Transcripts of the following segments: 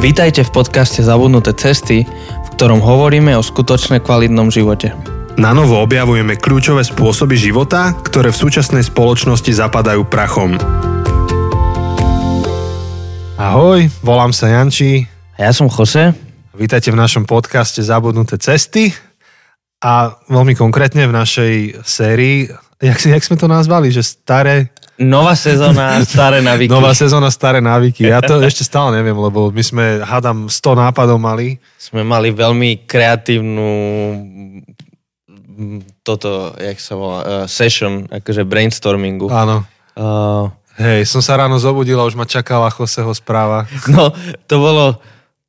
Vítajte v podcaste Zabudnuté cesty, v ktorom hovoríme o skutočne kvalitnom živote. Na novo objavujeme kľúčové spôsoby života, ktoré v súčasnej spoločnosti zapadajú prachom. Ahoj, volám sa Jančí. A ja som Jose. Vítajte v našom podcaste Zabudnuté cesty a veľmi konkrétne v našej sérii, jak sme to nazvali, že staré... Nová sezóna, staré návyky. Nová sezóna, staré návyky. Ja to ešte stále neviem, lebo my sme, hádam, 100 nápadov mali. Sme mali veľmi kreatívnu session, akože brainstormingu. Áno. Hej, som sa ráno zobudil a už ma čakala Joseho správa. No, to bolo...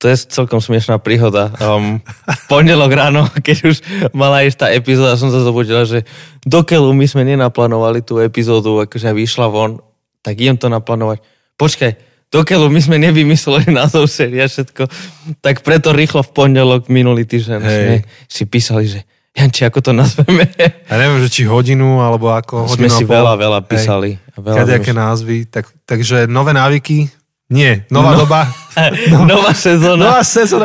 To je celkom smiešná príhoda. V pondelok ráno, keď už mala ísť tá epizóda, som sa zobudila, že dokeľu my sme nenaplánovali tú epizódu, akože vyšla von, tak idem to naplánovať. Počkaj, dokeľu my sme nevymysleli názov série a všetko, tak preto rýchlo v pondelok minulý týždeň si písali, že Janči, ako to nazveme? Ja neviem, že či hodinu, alebo ako. Sme si veľa písali. Kadejaké názvy. Takže nové návyky. Nie, nová doba. Nová sezóna. Nová sezóna.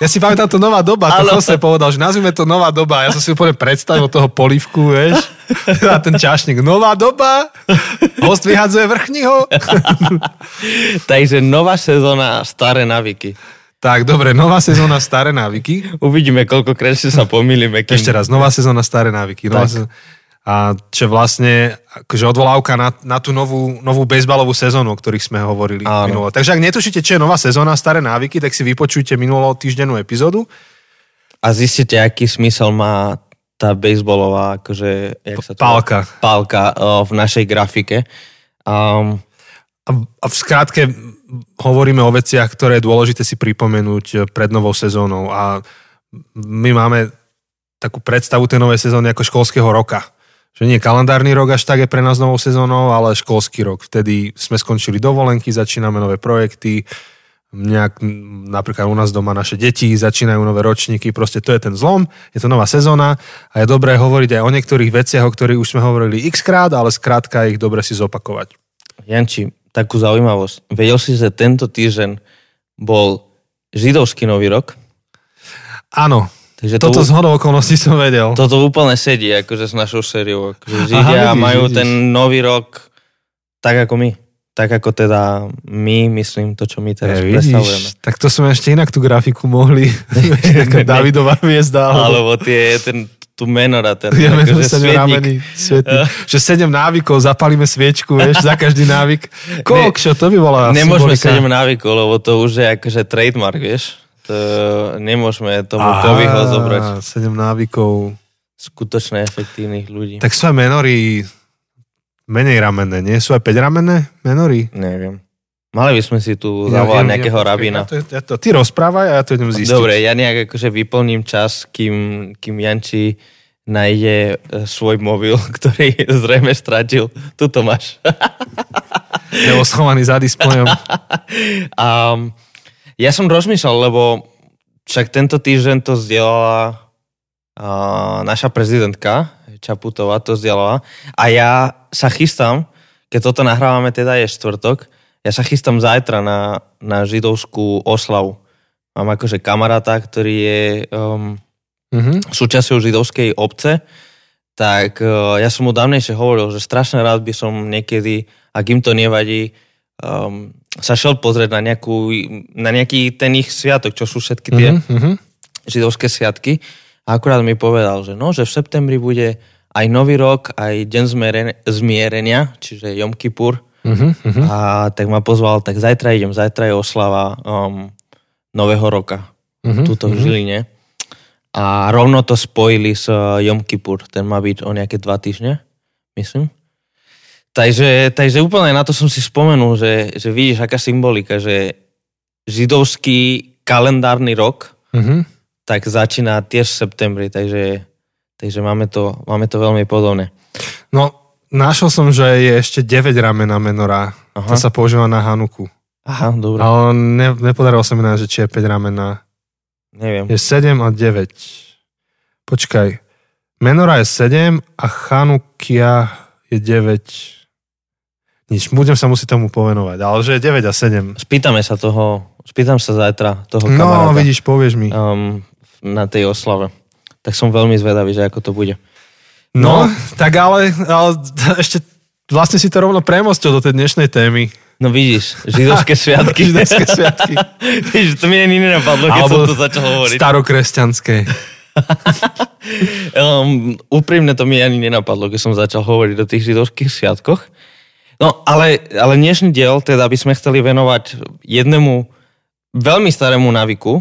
Ja si pamätám to nová doba, to Jose povedal, že nazvime to nová doba. Ja som si úplne predstavil toho polívku, vieš, a ten čašník. Nová doba, host vyhadzuje vrchního. Takže nová sezóna, staré návyky. Tak, dobre, nová sezóna, staré návyky. Uvidíme, koľkokrát sa pomýlime. Ešte raz, nová sezóna, staré návyky. A čo vlastne akože odvolávka na tú novú bejsbalovú sezónu, o ktorých sme hovorili minulo. Takže ak netušíte, čo je nová sezóna, staré návyky, tak si vypočujte minulú týždennú epizódu. A zistíte, aký smysel má tá bejsbalová akože, pálka v našej grafike. A v skrátke hovoríme o veciach, ktoré je dôležité si pripomenúť pred novou sezónou. A my máme takú predstavu tej novej sezóny ako školského roka. Že nie kalendárny rok až tak je pre nás novou sezónou, ale školský rok. Vtedy sme skončili dovolenky, začíname nové projekty, napríklad u nás doma naše deti začínajú nové ročníky, proste to je ten zlom, je to nová sezóna a je dobré hovoriť aj o niektorých veciach, o ktorých už sme hovorili x-krát, ale skrátka ich dobre si zopakovať. Janči, takú zaujímavosť. Vedel si, že tento týždeň bol židovský nový rok? Áno. Takže toto zhodou okolností som vedel. Toto úplne sedí akože s našou sériou. Akože Židia majú ten nový rok tak ako my. Tak ako teda my, myslím, to, čo my teraz predstavujeme. Tak to sme ešte inak tú grafiku mohli. Taká Davidová hviezda. Alebo tú Menora. Akože svietnik. Že 7 návykov, zapalíme sviečku, vieš, za každý návyk. Kokšo, to by bola symbolika. Nemôžeme 7 návykov, lebo to už je akože trademark, vieš. Nemôžeme tomu Koviho zobrať. 7 návykov skutočne efektívnych ľudí. Tak sú aj menory menej ramenné, nie? Sú aj 5 ramenné menory? Neviem. Mali by sme si tu zavolať nejakého rabína. Ty rozprávaj a ja to idem zistiť. Dobre, ja nejak akože vyplním čas, kým Janči nájde svoj mobil, ktorý zrejme stratil. Tu to máš. Je schovaný za displejom. Ja som rozmýšľal, lebo však tento týždeň to zdieľala naša prezidentka, Čaputová to zdieľala. A ja sa chystám, keď toto nahrávame, teda je štvrtok, ja sa chystám zajtra na židovskú oslavu. Mám akože kamaráta, ktorý je súčasťou židovskej obce, tak ja som mu dávnejšie hovoril, že strašne rád by som niekedy, ak im to nevadí, sa šel pozrieť na nejaký ten ich sviatok, čo sú všetky tie židovské sviatky. A akurát mi povedal, že v septembri bude aj Nový rok, aj Deň zmierenia, čiže Jom Kipur. A tak ma pozval, tak zajtra je oslava Nového roka, tuto v Žiline. A rovno to spojili s Jom Kipur, ten má byť o nejaké 2 týždne, myslím. Takže úplne na to som si spomenul, že vidíš, aká symbolika, že židovský kalendárny rok tak začína tiež v septembri, takže máme to veľmi podobné. No, našiel som, že je ešte 9 ramená menorá. To sa používa na Hanuku. Aha, dobré. Ale nepodarilo sa mi nájsť, či je 5 ramená. Neviem. Je 7 a 9. Počkaj. Menora je 7 a Chanukia je 9. nič, budem sa musieť tomu povenovať, ale že 9 a 7. Spýtam sa zajtra toho kamaráta. No, vidíš, povieš mi. Na tej oslave. Tak som veľmi zvedavý, že ako to bude. No, tak ale ešte vlastne si to rovno premostil do tej dnešnej témy. No vidíš, židovské sviatky. Židovské sviatky. Víš, to mi ani nenapadlo, keď som to začal hovoriť. Starokresťanské. Úprimne to mi ani nenapadlo, keď som začal hovoriť o tých židovských sviatkoch. No, ale dnešný diel, teda by sme chceli venovať jednému veľmi starému návyku,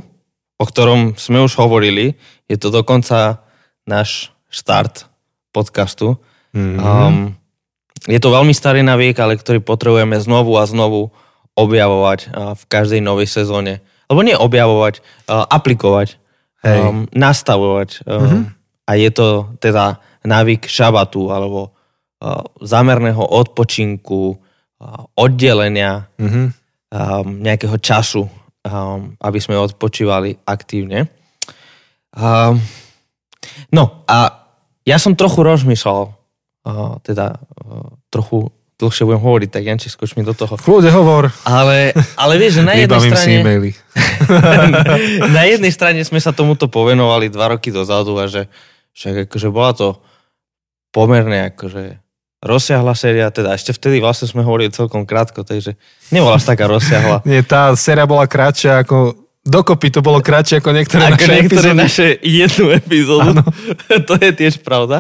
o ktorom sme už hovorili. Je to dokonca náš štart podcastu. Mm-hmm. Je to veľmi starý navík, ale ktorý potrebujeme znovu a znovu objavovať v každej novej sezóne. Alebo nie objavovať, aplikovať, nastavovať. Mm-hmm. A je to teda navík šabatu, alebo zámerného odpočinku, oddelenia, mm-hmm. Nejakého času, aby sme odpočívali aktívne. No a ja som trochu rozmýšľal, trochu dlhšie budem hovoriť, tak Jančí, skoč mi do toho. Kľude, hovor. Ale vieš, že na jednej strane... na jednej strane sme sa tomuto povenovali 2 roky dozadu a že však akože bola to pomerne akože rozsiahla séria, teda ešte vtedy vlastne sme hovorili celkom krátko, takže nebola až taká rozsiahla. Nie, tá séria bola kratšia ako... Dokopy to bolo kratšie ako niektoré naše jednu epizódu. To je tiež pravda.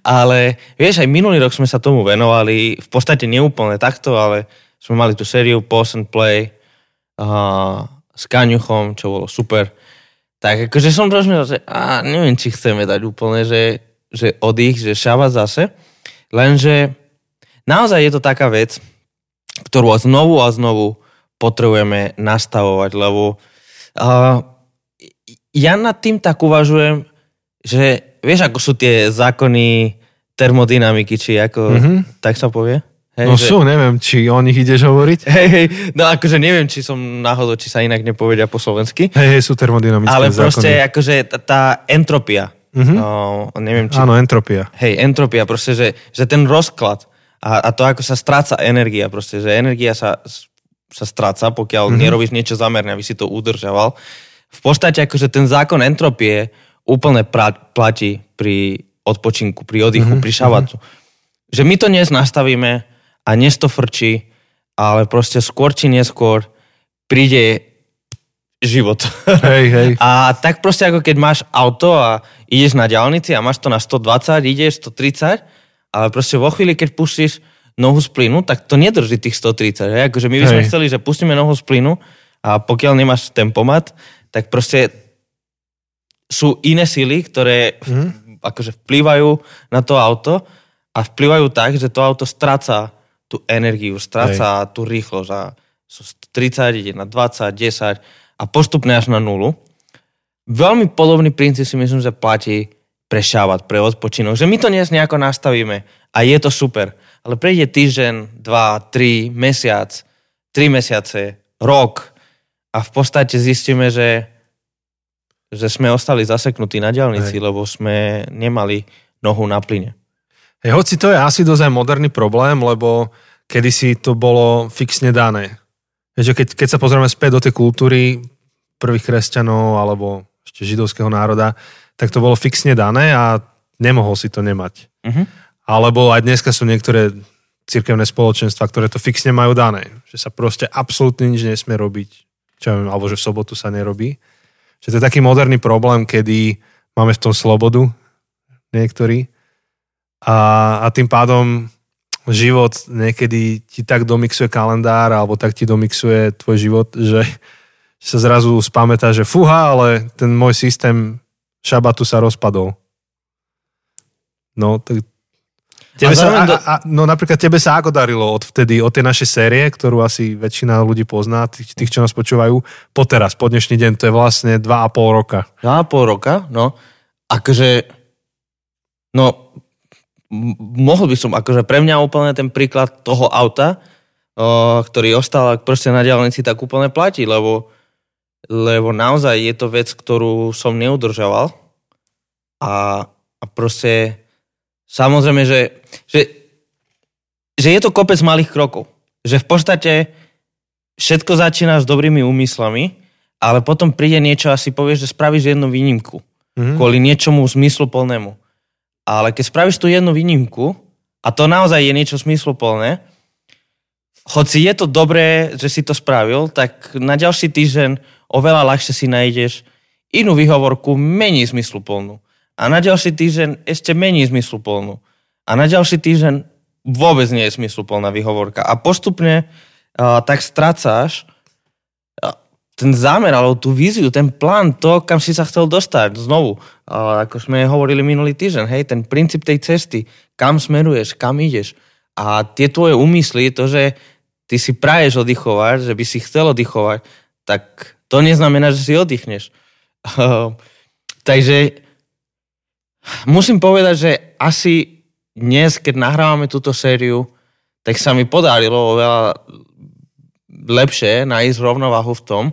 Ale vieš, aj minulý rok sme sa tomu venovali, v podstate neúplne takto, ale sme mali tú sériu Post and Play s Kaňuchom, čo bolo super. Tak akože som rozumel, že neviem, či chceme dať úplne, že oddych, že šabat zase. Lenže naozaj je to taká vec, ktorú znovu a znovu potrebujeme nastavovať, lebo ja nad tým tak uvažujem, že vieš, ako sú tie zákony termodynamiky, či ako, tak sa povie? Hej, no že... sú, neviem, či o nich ideš hovoriť. Hej, no akože neviem, či som náhodou, či sa inak nepovedia po slovensky. Hej, sú termodynamické zákony. Ale proste akože tá entropia. Mm-hmm. Neviem, či... Áno, entropia. Hej, entropia, proste, že ten rozklad a to, ako sa stráca energia, proste, že energia sa stráca, pokiaľ nerobíš niečo zamerne, aby si to udržoval. V podstate akože ten zákon entropie úplne platí pri odpočinku, pri oddychu, pri šabatu. Že my to dnes nastavíme a dnes to frčí, ale proste skôr či neskôr príde život. Hej. A tak proste ako keď máš auto a ideš na diaľnici a máš to na 120, ideš 130, ale proste vo chvíli, keď pustíš nohu z plynu, tak to nedrží tých 130. Že? Akože my by sme chceli, že pustíme nohu z plynu a pokiaľ nemáš tempomat, tak proste sú iné sily, ktoré akože vplývajú na to auto a vplývajú tak, že to auto stráca tú energiu, stráca tú rýchlosť. A sú 30, ide na 20, 10 a postupne až na nulu. Veľmi podobný princíp si myslím, že platí pre šabat, pre odpočinok. Že my to dnes nejako nastavíme a je to super. Ale prejde týždeň, 2, 3, mesiac, 3 mesiace, rok a v podstate zistíme, že sme ostali zaseknutí na diaľnici, lebo sme nemali nohu na plyne. Hey, hoci to je asi dosť moderný problém, lebo kedysi to bolo fixne dané. Keď sa pozrieme späť do tej kultúry prvých kresťanov alebo ešte židovského národa, tak to bolo fixne dané a nemohol si to nemať. Mhm. Alebo aj dneska sú niektoré cirkevné spoločenstva, ktoré to fixne majú dané. Že sa proste absolútne nič nesmie robiť. Čo viem, alebo že v sobotu sa nerobí. Že to je taký moderný problém, kedy máme v tom slobodu niektorí. A tým pádom život niekedy ti tak domixuje kalendár, alebo tak ti domixuje tvoj život, že sa zrazu spamätá, že fúha, ale ten môj systém šabatu sa rozpadol. No, tak napríklad tebe sa ako darilo od tej našej série, ktorú asi väčšina ľudí pozná, tých čo nás počúvajú, po teraz, po dnešný deň, to je vlastne 2,5 roka. 2,5 roka? No, akože, no, mohol by som, akože pre mňa úplne ten príklad toho auta, ktorý ostal proste na diaľnici, tak úplne platí, lebo naozaj je to vec, ktorú som neudržoval a proste samozrejme, že že je to kopec malých krokov. Že v podstate všetko začínaš s dobrými úmyslami, ale potom príde niečo a si povieš, že spravíš jednu výnimku. Mm-hmm. Kvôli niečomu zmysluplnému. Ale keď spravíš tú jednu výnimku, a to naozaj je niečo zmysluplné, hoci je to dobré, že si to spravil, tak na ďalší týždeň oveľa ľahšie si nájdeš inú výhovorku menej zmysluplnú. A na ďalší týždeň ešte menej zmysluplnú. A na ďalší týždeň vôbec nie je zmysluplná výhovorka. A postupne tak strácaš ten zámer, alebo tú víziu, ten plán, to, kam si sa chcel dostať. Znovu, ako sme hovorili minulý týždeň, hej, ten princíp tej cesty, kam smeruješ, kam ideš. A tie tvoje úmysly, to, že ty si praješ oddychovať, že by si chcel oddychovať, tak to neznamená, že si oddychneš. Takže musím povedať, že asi dnes, keď nahrávame túto sériu, tak sa mi podarilo oveľa lepšie nájsť rovnováhu v tom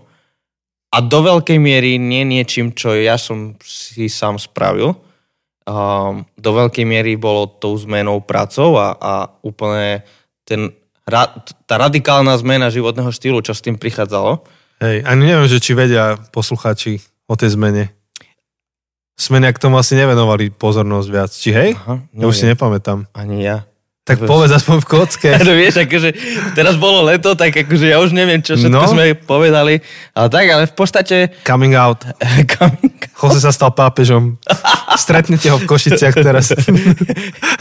a do veľkej miery nie niečím, čo ja som si sám spravil. Do veľkej miery bolo tou zmenou prácou a úplne tá radikálna zmena životného štýlu, čo s tým prichádzalo. Hej, ani neviem, že či vedia poslucháči o tej zmene. Sme nejak tomu asi nevenovali pozornosť viac. Či hej? Aha, ja už si nepamätám. Ani ja. Tak povedz aspoň v kocke. No vieš, akože teraz bolo leto, tak akože ja už neviem, čo všetko sme povedali. Ale tak, ale v podstate... Coming out. Jose sa stal pápežom. Stretnete ho v Košiciach teraz.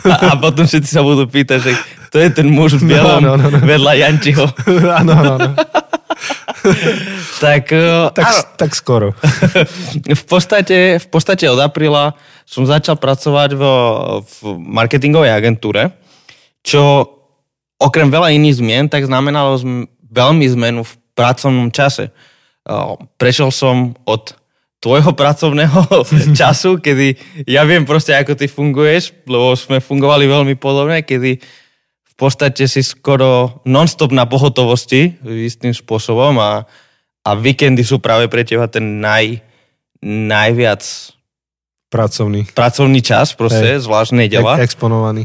A potom všetci sa budú pýtať, že to je ten muž v bielom vedľa Jančího. Áno. Tak skoro. V podstate od apríla som začal pracovať v marketingovej agentúre, čo okrem veľa iných zmien, tak znamenalo veľmi zmenu v pracovnom čase. Prešiel som od tvojho pracovného času, kedy ja viem proste, ako ty funguješ, lebo sme fungovali veľmi podobne, kedy v podstate si skoro non-stop na pohotovosti istým spôsobom a víkendy sú práve pre teba ten najviac pracovný čas, proste, zvláštne dela. Exponovaný.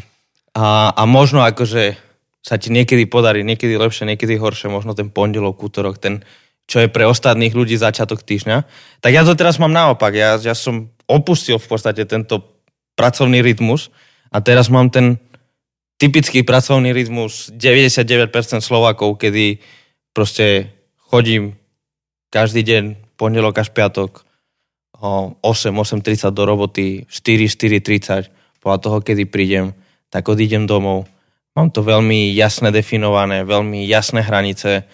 A možno akože sa ti niekedy podarí, niekedy lepšie, niekedy horšie, možno ten pondelok, útorok, ten, čo je pre ostatných ľudí začiatok týždňa. Tak ja to teraz mám naopak. Ja som opustil v podstate tento pracovný rytmus a teraz mám ten typický pracovný rytmus 99% Slovákov, kedy proste chodím každý deň, pondelok až piatok, 8:30 do roboty, 4:30, podľa toho, kedy prídem, tak odídem domov. Mám to veľmi jasne definované, veľmi jasné hranice,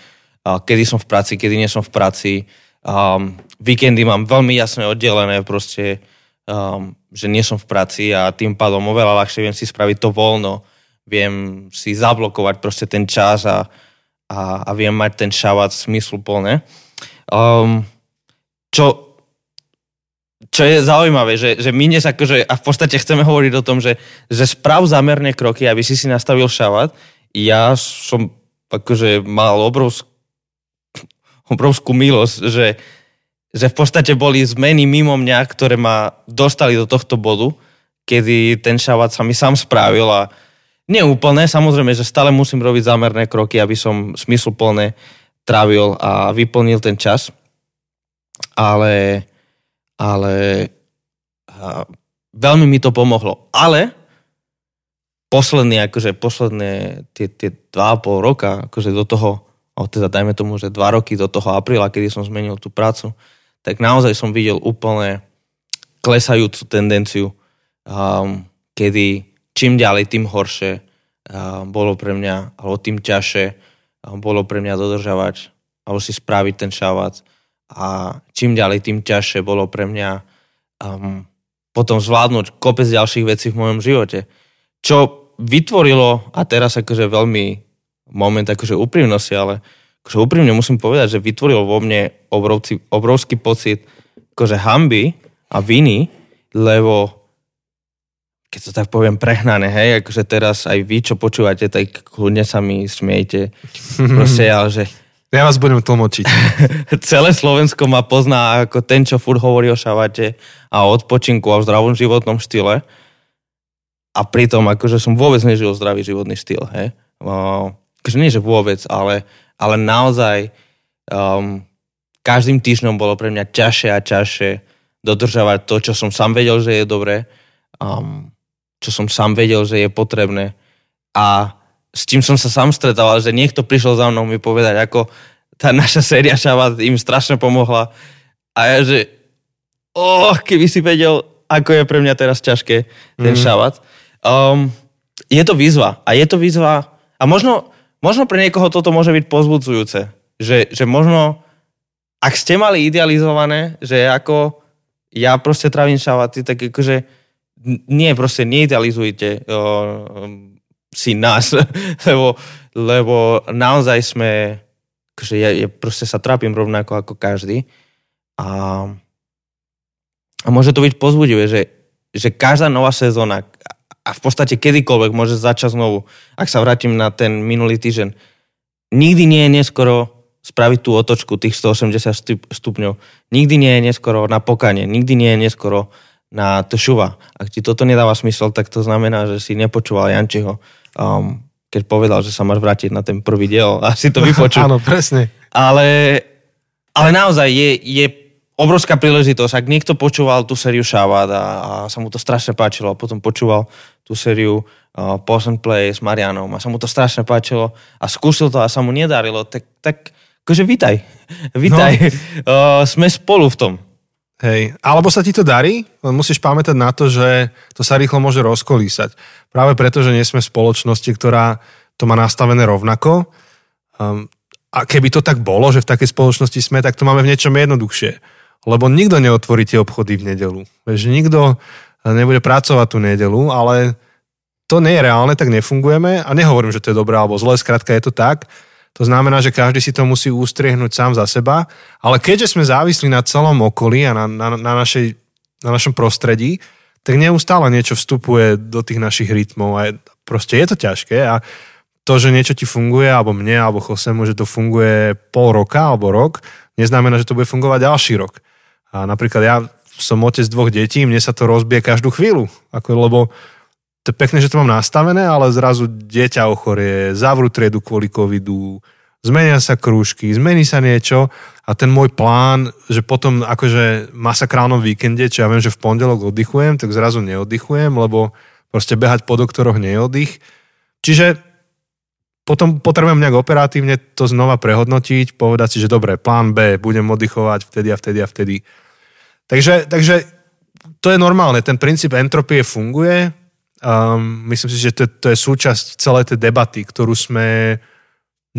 kedy som v práci, kedy nie som v práci. Víkendy mám veľmi jasne oddelené, proste, že nie som v práci a tým pádom oveľa ľahšie viem si spraviť to voľno, viem si zablokovať proste ten čas a viem mať ten šabat zmysluplne. Čo je zaujímavé, že my dnes akože, a v podstate chceme hovoriť o tom, že sprav zámerne kroky, aby si nastavil šabat. Ja som akože mal obrovskú milosť, že v podstate boli zmeny mimo mňa, ktoré ma dostali do tohto bodu, kedy ten šabat sa mi sám spravil a neúplne, samozrejme, že stále musím robiť zámerné kroky, aby som smysluplne trávil a vyplnil ten čas. Ale veľmi mi to pomohlo. Ale posledné tie 2,5 roka, akože do toho, teda dajme tomu, že 2 roky do toho apríla, kedy som zmenil tú prácu, tak naozaj som videl úplne klesajúcu tendenciu, kedy čím ďalej, tým horšie bolo pre mňa, alebo tým ťažšie bolo pre mňa dodržavať, alebo si spraviť ten šabat. A čím ďalej, tým ťažšie bolo pre mňa potom zvládnuť kopec ďalších vecí v mojom živote. Čo vytvorilo, a teraz akože veľmi moment akože úprimnosti, ale akože úprimne musím povedať, že vytvorilo vo mne obrovský pocit akože hanby a viny, lebo keď to tak poviem prehnané, hej, akože teraz aj vy, čo počúvate, tak kľudne sa mi smejte. Proste, ale že ja vás budem tlmočiť. Celé Slovensko ma pozná ako ten, čo furt hovorí o šabate a o odpočinku a o zdravom životnom štýle. A pritom akože som vôbec nežil zdravý životný štýl. He? nie že vôbec, ale naozaj každým týždňom bolo pre mňa ťažšie a ťažšie dodržavať to, čo som sám vedel, že je dobré, čo som sám vedel, že je potrebné. A s tým som sa sám stretával, že niekto prišiel za mnou mi povedať, ako tá naša séria Šabat im strašne pomohla. A ja, že keby si vedel, ako je pre mňa teraz ťažké ten Šabat. Je to výzva. A je to výzva. A možno pre niekoho toto môže byť pozbudzujúce. Že možno, ak ste mali idealizované, že ako ja proste trávim šabaty, tak akože proste neidealizujte si nás, lebo naozaj sme, akože ja proste sa trápim rovnako ako každý. A môže to byť pozbudivé, že každá nová sezóna a v podstate kedykoľvek môže začať znovu, ak sa vrátim na ten minulý týždeň, nikdy nie je neskoro spraviť tú otočku tých 180 stupňov. Nikdy nie je neskoro na pokanie, nikdy nie je neskoro na tešuva. Ak ti toto nedáva smysl, tak to znamená, že si nepočúval Jančího, keď povedal, že sa máš vrátiť na ten prvý diel a si to vypočul. Áno, presne. Ale naozaj je obrovská príležitosť. Ak niekto počúval tú sériu Šabat a sa mu to strašne páčilo, potom počúval tú sériu Post and Play s Marianom a sa mu to strašne páčilo a skúsil to a sa mu nedarilo, tak akože vítaj. No. Sme spolu v tom. Hej, alebo sa ti to darí, musíš pamätať na to, že to sa rýchlo môže rozkolísať. Práve preto, že nie sme v spoločnosti, ktorá to má nastavené rovnako. A keby to tak bolo, že v takej spoločnosti sme, tak to máme v niečom jednoduchšie. Lebo nikto neotvorí tie obchody v nedeľu. Veď nikto nebude pracovať tú nedeľu, ale to nie je reálne, tak nefungujeme. A nehovorím, že to je dobré alebo zlé, skrátka je to tak. To znamená, že každý si to musí ústriehnúť sám za seba, ale keďže sme závislí na celom okolí a na našom prostredí, tak neustále niečo vstupuje do tých našich rytmov a proste je to ťažké a to, že niečo ti funguje, alebo mne, alebo Josemu, že to funguje pol roka alebo rok, neznamená, že to bude fungovať ďalší rok. A napríklad ja som otec 2 detí, mne sa to rozbije každú chvíľu, lebo to je pekné, že to mám nastavené, ale zrazu dieťa ochorie, zavrú triedu kvôli covidu, zmenia sa krúžky, zmení sa niečo a ten môj plán, že potom akože masakrálnom víkende, čo ja viem, že v pondelok oddychujem, tak zrazu neoddychujem, lebo proste behať po doktoroch neoddych. Čiže potom potrebujem nejak operatívne to znova prehodnotiť, povedať si, že dobre, plán B, budem oddychovať vtedy a vtedy a vtedy. Takže to je normálne, ten princíp entropie funguje. Myslím si, že to je súčasť celej tej debaty, ktorú sme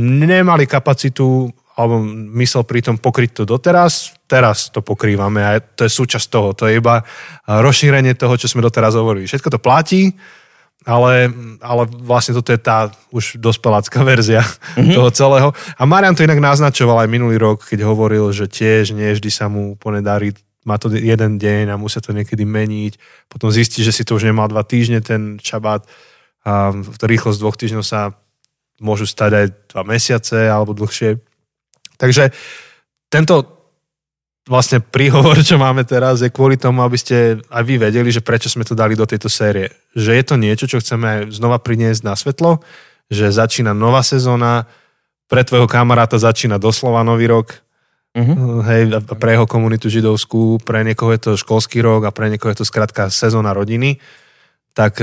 nemali kapacitu alebo mysel pri tom pokryť to doteraz. Teraz to pokrývame a to je súčasť toho. To je iba rozšírenie toho, čo sme doteraz hovorili. Všetko to platí, ale vlastne toto je tá už dospelácká verzia toho celého. A Marian to inak naznačoval aj minulý rok, keď hovoril, že tiež nie vždy sa mu ponedarí. Má to jeden deň a musia to niekedy meniť. Potom zistí, že si to už nemal 2 týždne, ten šabát. A rýchlosť 2 týždňov sa môžu stať aj 2 mesiace alebo dlhšie. Takže tento vlastne príhovor, čo máme teraz, je kvôli tomu, aby ste aj vy vedeli, že prečo sme to dali do tejto série. Že je to niečo, čo chceme znova priniesť na svetlo, že začína nová sezóna, pre tvojho kamaráta začína doslova nový rok. Hej, pre jeho komunitu židovskú, pre niekoho je to školský rok a pre niekoho je to skrátka sezóna rodiny, tak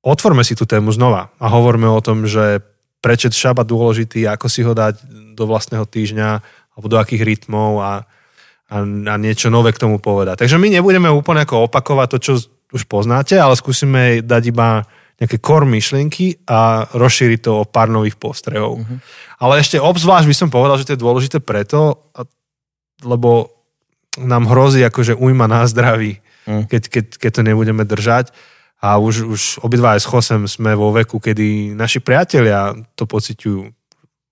otvorme si tú tému znova a hovorme o tom, že prečo je šabat dôležitý, ako si ho dať do vlastného týždňa alebo do akých rytmov a niečo nové k tomu povedať. Takže my nebudeme úplne ako opakovať to, čo už poznáte, ale skúsime dať iba nejaké core myšlienky a rozšíriť to o pár nových postrehov. Ale ešte obzvlášť by som povedal, že to je dôležité preto, lebo nám hrozí akože ujma na zdraví, keď to nebudeme držať. A už obidva aj s Josem sme vo veku, kedy naši priatelia to pociťujú.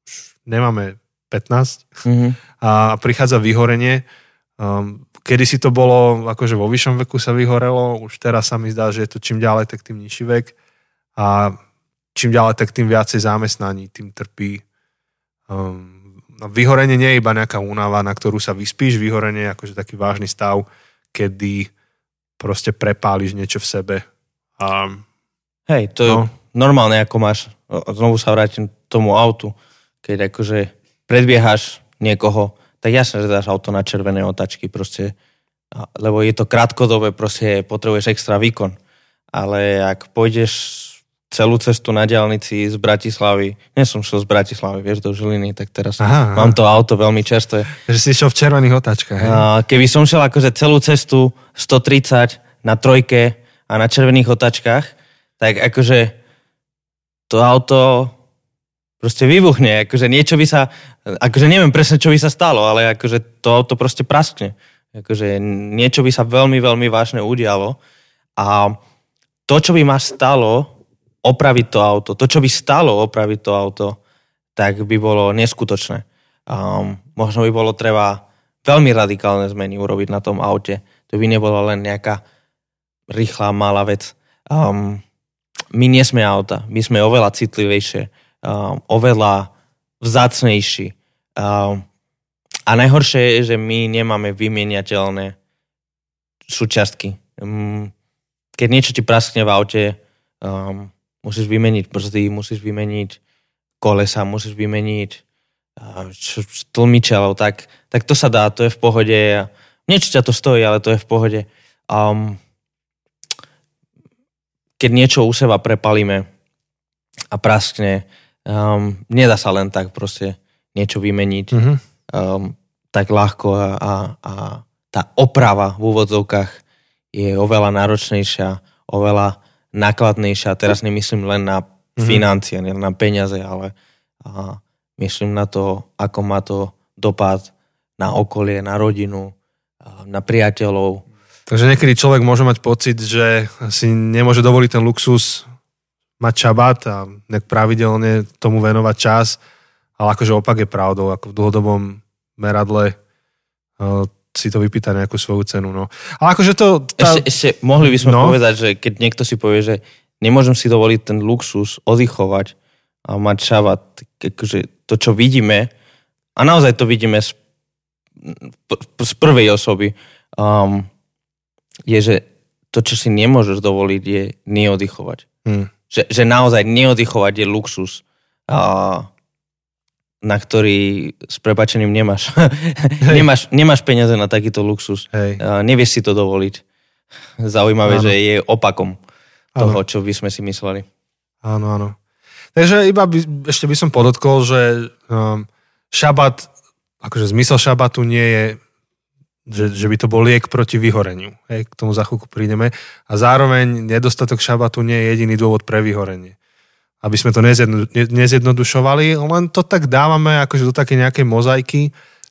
Už nemáme 15 a prichádza vyhorenie. Kedy si to bolo, akože vo vyššom veku sa vyhorelo, už teraz sa mi zdá, že je to čím ďalej, tak tým nižší vek. A čím ďalej, tak tým viacej zamestnaní, tým trpí. Vyhorenie nie je iba nejaká únava, na ktorú sa vyspíš. Vyhorenie je akože taký vážny stav, kedy proste prepáliš niečo v sebe. Hej, to normálne, ako máš, znovu sa vrátim k tomu autu, keď akože predbiehaš niekoho, tak jasne, že dáš auto na červené otáčky proste, lebo je to krátkodobé, proste potrebuješ extra výkon. Ale ak pôjdeš celú cestu na diaľnici z Bratislavy, nie som šiel z Bratislavy, vieš, do Žiliny, tak teraz mám to auto veľmi čerstvé. Takže si šiel v červených otáčkach, hej? Keby som šiel akože celú cestu 130 na trojke a na červených otáčkach, tak akože to auto proste vybuchne, akože niečo by sa, akože neviem presne, čo by sa stalo, ale akože to auto proste praskne. Akože niečo by sa veľmi, veľmi vážne udialo a to, čo by ma stalo opraviť to auto, to, čo by stalo opraviť to auto, tak by bolo neskutočné. Možno by bolo treba veľmi radikálne zmeny urobiť na tom aute. To by nebola len nejaká rýchla, malá vec. My nie sme auta, my sme oveľa citlivejšie, oveľa vzácnejší. A najhoršie je, že my nemáme vymieniateľné súčiastky. Keď niečo ti praskne v aute, musíš vymeniť brzdy, musíš vymeniť kolesa, musíš vymeniť tlmiče, tak to sa dá, to je v pohode. Niečo ťa to stojí, ale to je v pohode. Keď niečo u seba prepalíme a praskne, nedá sa len tak proste niečo vymeniť tak ľahko a tá oprava v úvodzovkách je oveľa náročnejšia, oveľa nákladnejšia. Teraz nemyslím len na financie, nie na peniaze, ale myslím na to, ako má to dopad na okolie, na rodinu, na priateľov. Takže niekedy človek môže mať pocit, že si nemôže dovoliť ten luxus mať šabát a pravidelne tomu venovať čas, ale akože opak je pravdou, ako v dlhodobom meradle si to vypýta nejakú svoju cenu. No. Ale akože to... Ešte mohli by sme povedať, že keď niekto si povie, že nemôžem si dovoliť ten luxus oddychovať a mať šabat, akože to, čo vidíme, a naozaj to vidíme z prvej osoby, je, že to, čo si nemôžeš dovoliť, je neoddychovať. Že naozaj neoddychovať je luxus, na ktorý s prepáčením nemáš. nemáš peniaze na takýto luxus. Nevieš si to dovoliť. Zaujímavé, áno, že je opakom toho, áno, čo by sme si mysleli. Áno, áno. Takže ešte by som podotkol, že šabat, akože zmysel šabatu nie je, že by to bol liek proti vyhoreniu. Hej, k tomu za chvíľku prídeme. A zároveň nedostatok šabatu nie je jediný dôvod pre vyhorenie. Aby sme to nezjednodušovali, len to tak dávame akože do také nejakej mozaiky,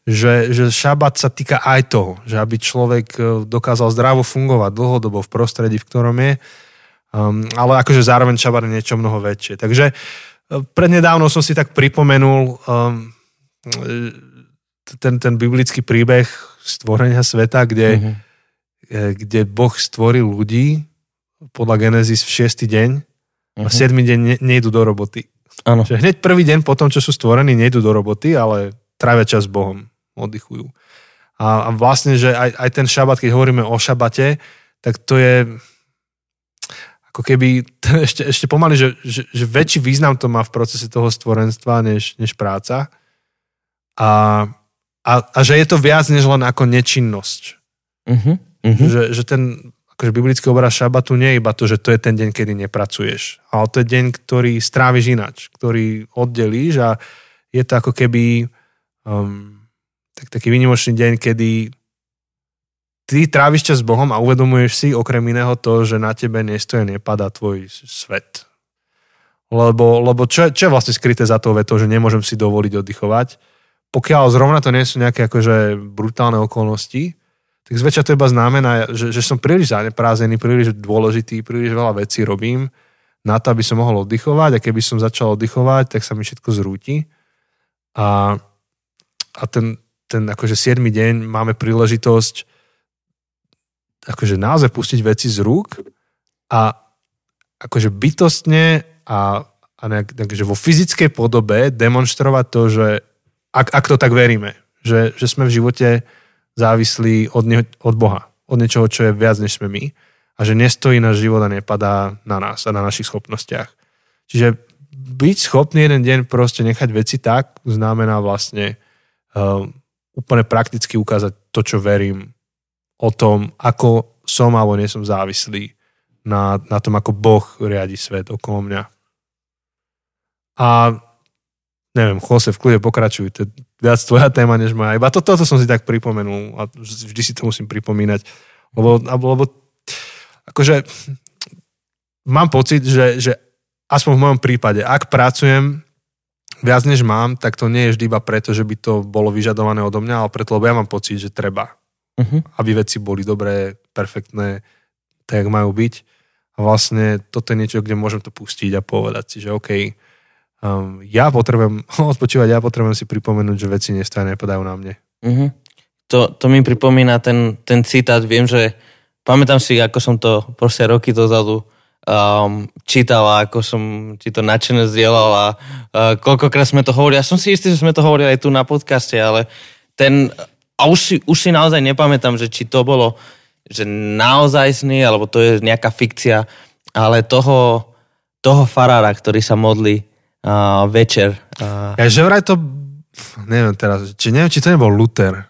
že šabat sa týka aj toho, že aby človek dokázal zdravo fungovať dlhodobo v prostredí, v ktorom je, ale akože zároveň šabat je niečo mnoho väčšie. Takže prednedávno som si tak pripomenul ten biblický príbeh stvorenia sveta, kde Boh stvoril ľudí podľa Genesis v 6. deň, a 7. deň nejdu do roboty. Áno. Že hneď prvý deň potom, čo sú stvorení, nejdu do roboty, ale trávia čas s Bohom, oddychujú. A vlastne, že aj ten šabat, keď hovoríme o šabate, tak to je ako keby ešte pomaly, že väčší význam to má v procese toho stvorenstva než práca. A že je to viac než len ako nečinnosť. Že ten akože biblický obraz šabatu nie je iba to, že to je ten deň, kedy nepracuješ. Ale to je deň, ktorý stráviš inač, ktorý oddelíš a je to ako keby taký výnimočný deň, kedy ty tráviš čas s Bohom a uvedomuješ si okrem iného to, že na tebe nestoje, nepadá tvoj svet. Lebo čo je vlastne skryté za tou vetou, že nemôžem si dovoliť oddychovať? Pokiaľ zrovna to nie sú nejaké akože brutálne okolnosti, tak zväčša to iba znamená, že som príliš zaneprázdnený, príliš dôležitý, príliš veľa vecí robím na to, aby som mohol oddychovať a keby som začal oddychovať, tak sa mi všetko zrúti. A ten akože 7. deň máme príležitosť akože naozaj pustiť veci z rúk a akože bytostne a takže vo fyzickej podobe demonstrovať to, že ak to tak veríme, že sme v živote závislí od Boha, od niečoho, čo je viac, než sme my a že nestojí náš život a nepadá na nás a na našich schopnostiach. Čiže byť schopný jeden deň proste nechať veci tak, znamená vlastne úplne prakticky ukázať to, čo verím o tom, ako som alebo nie som závislý na tom, ako Boh riadi svet okolo mňa. A neviem, Jose, v kľude pokračuj, to je viac tvoja téma, než moja. Iba toto som si tak pripomenul a vždy si to musím pripomínať, lebo akože mám pocit, že aspoň v mojom prípade, ak pracujem viac než mám, tak to nie je vždy iba preto, že by to bolo vyžadované odo mňa, ale preto, lebo ja mám pocit, že treba, aby veci boli dobré, perfektné, tak jak majú byť. A vlastne toto je niečo, kde môžem to pustiť a povedať si, že OK, ja potrebujem odpočívať, ja potrebujem si pripomenúť, že veci nestoja, nepadajú na mne. To mi pripomína ten citát, viem, že pamätám si, ako som to proste roky dozadu čítala, ako som ti to nadšene zdieľal a koľkokrát sme to hovorili. Ja som si istý, že sme to hovorili aj tu na podcaste, ale už si naozaj nepamätám, že či to bolo že naozaj sný, alebo to je nejaká fikcia, ale toho farára, ktorý sa modlí večer. Ja že vraj to, neviem teraz, či to nebol Luther.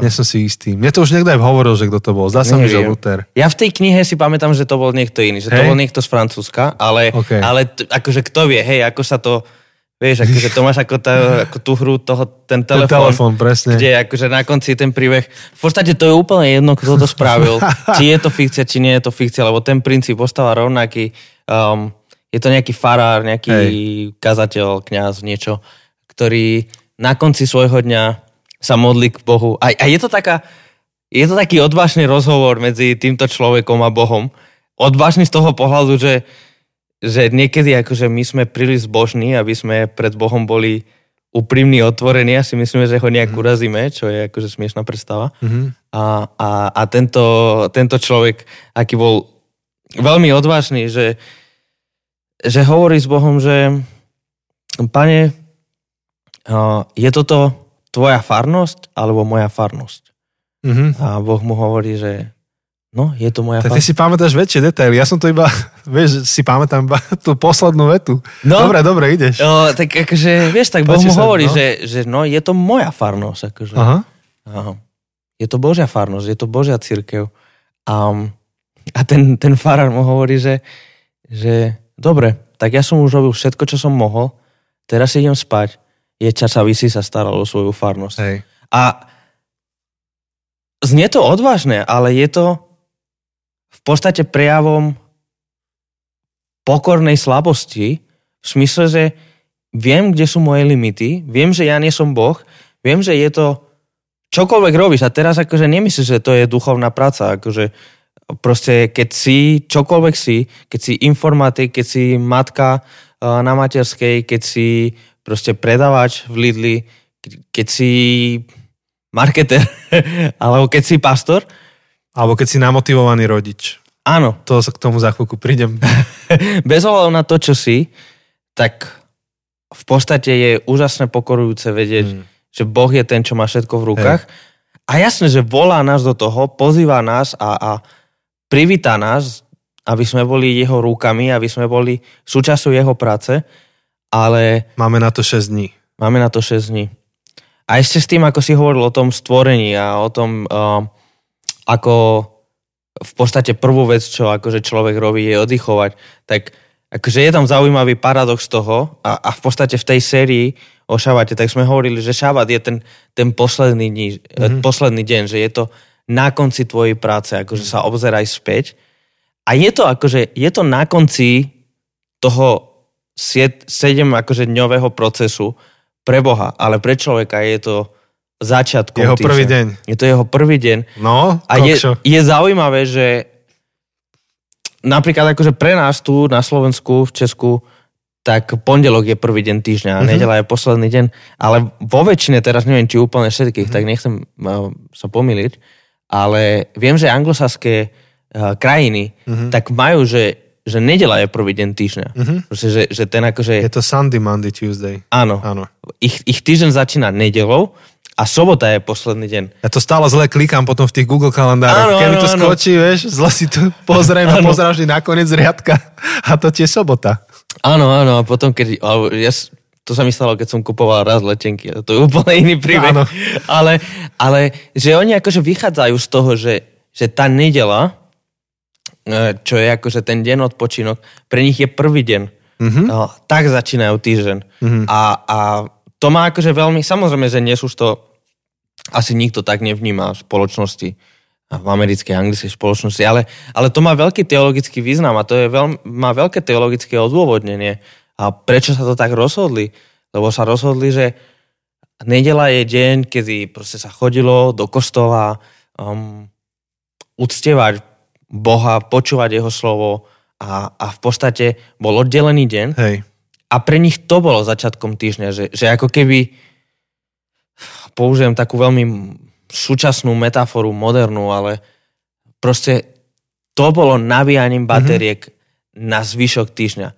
Nie som si istý. Mne to už niekto aj hovoril, že kto to bol. Zdá sa mi, že Luther. Ja v tej knihe si pamätám, že to bol niekto iný. Že to bol niekto z Francúzska, ale, okay. Ale akože kto vie, hej, ako sa to... Vieš, akože to máš ako tú hru, ten telefón, presne. Kde akože na konci ten príbeh... V podstate to je úplne jedno, kto to spravil. Či je to fikcia, či nie je to fikcia, lebo ten princíp ostáva rovnaký. Je to nejaký farár, nejaký kazateľ, kňaz, niečo, ktorý na konci svojho dňa sa modlí k Bohu. A je to taký odvážny rozhovor medzi týmto človekom a Bohom. Odvážny z toho pohľadu, že niekedy akože my sme príliš zbožní, aby sme pred Bohom boli úprimní, otvorení a si myslíme, že ho nejak urazíme, čo je akože smiešná predstava. A tento človek, aký bol veľmi odvážny, že hovorí s Bohom, že Pane, je toto tvoja farnosť, alebo moja farnosť. A Boh mu hovorí, že no, je to moja farnosť. Ty si pamätáš väčšie detaily. Ja som to iba, vieš, si pamätám tú poslednú vetu. No, dobre, ideš. No, tak akože, vieš, tak Boh mu hovorí, že no, je to moja farnosť. Akože. Aha. Je to Božia farnosť, je to Božia cirkev. A ten farár mu hovorí, že dobre, tak ja som už robil všetko, čo som mohol, teraz idem spať. Je čas, aby si sa staral o svoju farnosť. Hej. A znie to odvážne, ale je to v podstate prejavom pokornej slabosti, v smysle, že viem, kde sú moje limity, viem, že ja nie som Boh, viem, že je to čokoľvek robíš. A teraz akože nemyslíš, že to je duchovná práca. Akože proste, keď si čokoľvek si, keď si informatik, keď si matka na materskej, keď si proste predávač v Lidli, keď si marketer, alebo keď si pastor. Alebo keď si namotivovaný rodič. Áno. To sa k tomu za chvíľku prídem. Bez ohľadu na to, čo si, tak v podstate je úžasne pokorujúce vedieť, že Boh je ten, čo má všetko v rukách. Hej. A jasne, že volá nás do toho, pozýva nás a privítá nás, aby sme boli jeho rukami, aby sme boli súčasťou jeho práce. Ale máme na to 6 dní. Máme na to 6 dní. A ešte s tým, ako si hovoril o tom stvorení a o tom, ako v podstate prvú vec, čo akože človek robí, je oddychovať, tak akože je tam zaujímavý paradox toho a v podstate v tej sérii o šabate, tak sme hovorili, že šabat je ten posledný deň, že je to na konci tvojej práce, akože sa obzeraj späť. A je to akože, je to na konci toho 7 akože dňového procesu pre Boha, ale pre človeka je to začiatkom jeho týždňa. Prvý deň. Je to jeho prvý deň. No, a je zaujímavé, že napríklad akože pre nás tu na Slovensku, v Česku, tak pondelok je prvý deň týždňa a nedeľa je posledný deň, ale vo väčšine, teraz neviem, či úplne všetkých, tak nechcem sa pomýliť, ale viem, že anglosaské krajiny tak majú, že nedeľa je prvý deň týždňa. Proste, že ten akože... Je to Sunday, Monday, Tuesday. Áno. Ich týždeň začína nedeľou a sobota je posledný deň. Ja to stále zle klikám potom v tých Google kalendároch. Keby to skočí, vieš, zle si to pozriem a pozráš nakoniec riadka. A to ti je sobota. Áno, áno, a potom keď, ja, to sa mi stalo, keď som kupoval raz letenky, to je úplne iný príbeh, no, ale že oni akože vychádzajú z toho, že tá nedeľa, čo je akože ten deň odpočinok, pre nich je prvý deň. Mm-hmm. No, tak začínajú týždeň. Mm-hmm. A to má akože veľmi, samozrejme, že dnes už to asi nikto tak nevníma v spoločnosti, v americkej, anglickej spoločnosti, ale to má veľký teologický význam a to je má veľké teologické odôvodnenie. A prečo sa to tak rozhodli? Lebo sa rozhodli, že nedeľa je deň, kedy proste sa chodilo do kostola uctievať Boha, počúvať jeho slovo a v podstate bol oddelený deň. Hej. A pre nich to bolo začiatkom týždňa, že ako keby, použijem takú veľmi súčasnú metaforu, modernú, ale proste to bolo nabíjaním batériek na zvyšok týždňa.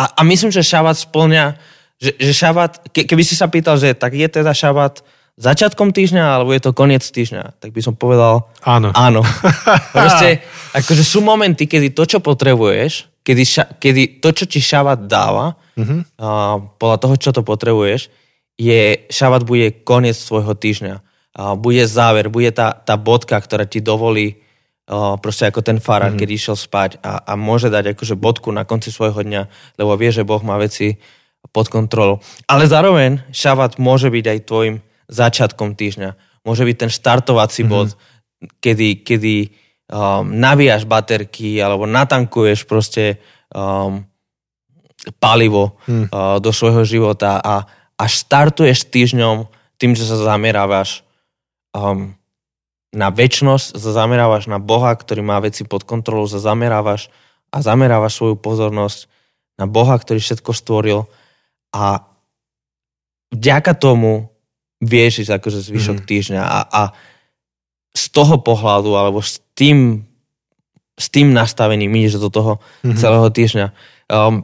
A myslím, že šabat spĺňa, že šabat, keby si sa pýtal, že tak je teda šabat začiatkom týždňa, alebo je to koniec týždňa, tak by som povedal áno. Áno. Proste, akože sú momenty, kedy to, čo potrebuješ, kedy to, čo ti šabat dáva, podľa toho, čo to potrebuješ, je šabat bude koniec svojho týždňa. Bude záver, bude tá bodka, ktorá ti dovolí proste ako ten farár, keď išiel spať a môže dať akože bodku na konci svojho dňa, lebo vie, že Boh má veci pod kontrolou. Ale zároveň šabat môže byť aj tvojim začiatkom týždňa. Môže byť ten štartovací bod, kedy nabíjaš baterky alebo natankuješ proste palivo do svojho života a štartuješ týždňom tým, že sa zamerávaš na večnosť, sa zamerávaš na Boha, ktorý má veci pod kontrolou, sa zamerávaš a zamerávaš svoju pozornosť na Boha, ktorý všetko stvoril a vďaka tomu vieš ísť akože zvyšok týždňa a z toho pohľadu alebo s tým nastavením ideš do toho celého týždňa.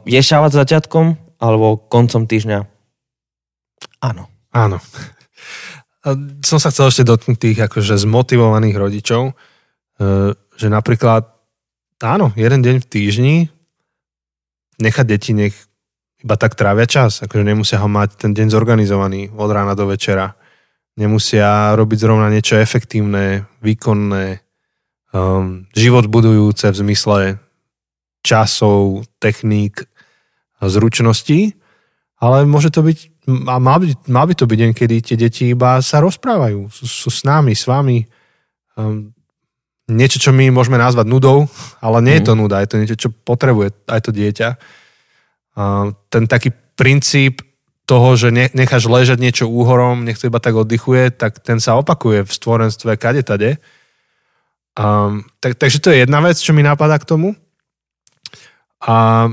Je šabat začiatkom alebo koncom týždňa? Áno. Áno. Som sa chcel ešte dotknúť tých akože zmotivovaných rodičov, že napríklad áno, jeden deň v týždni nechať deti nech iba tak trávia čas, akože nemusia ho mať ten deň zorganizovaný od rána do večera. Nemusia robiť zrovna niečo efektívne, výkonné, život budujúce v zmysle časov, techník, zručností, ale môže to byť, mal by to byť deň, kedy tie deti iba sa rozprávajú, sú s nami, s vami. Niečo, čo my môžeme nazvať nudou, ale nie je to nuda, je to niečo, čo potrebuje aj to dieťa. Ten taký princíp toho, že necháš ležať niečo úhorom, nech to iba tak oddychuje, tak ten sa opakuje v stvorenstve kadetade. Takže to je jedna vec, čo mi napadá k tomu. A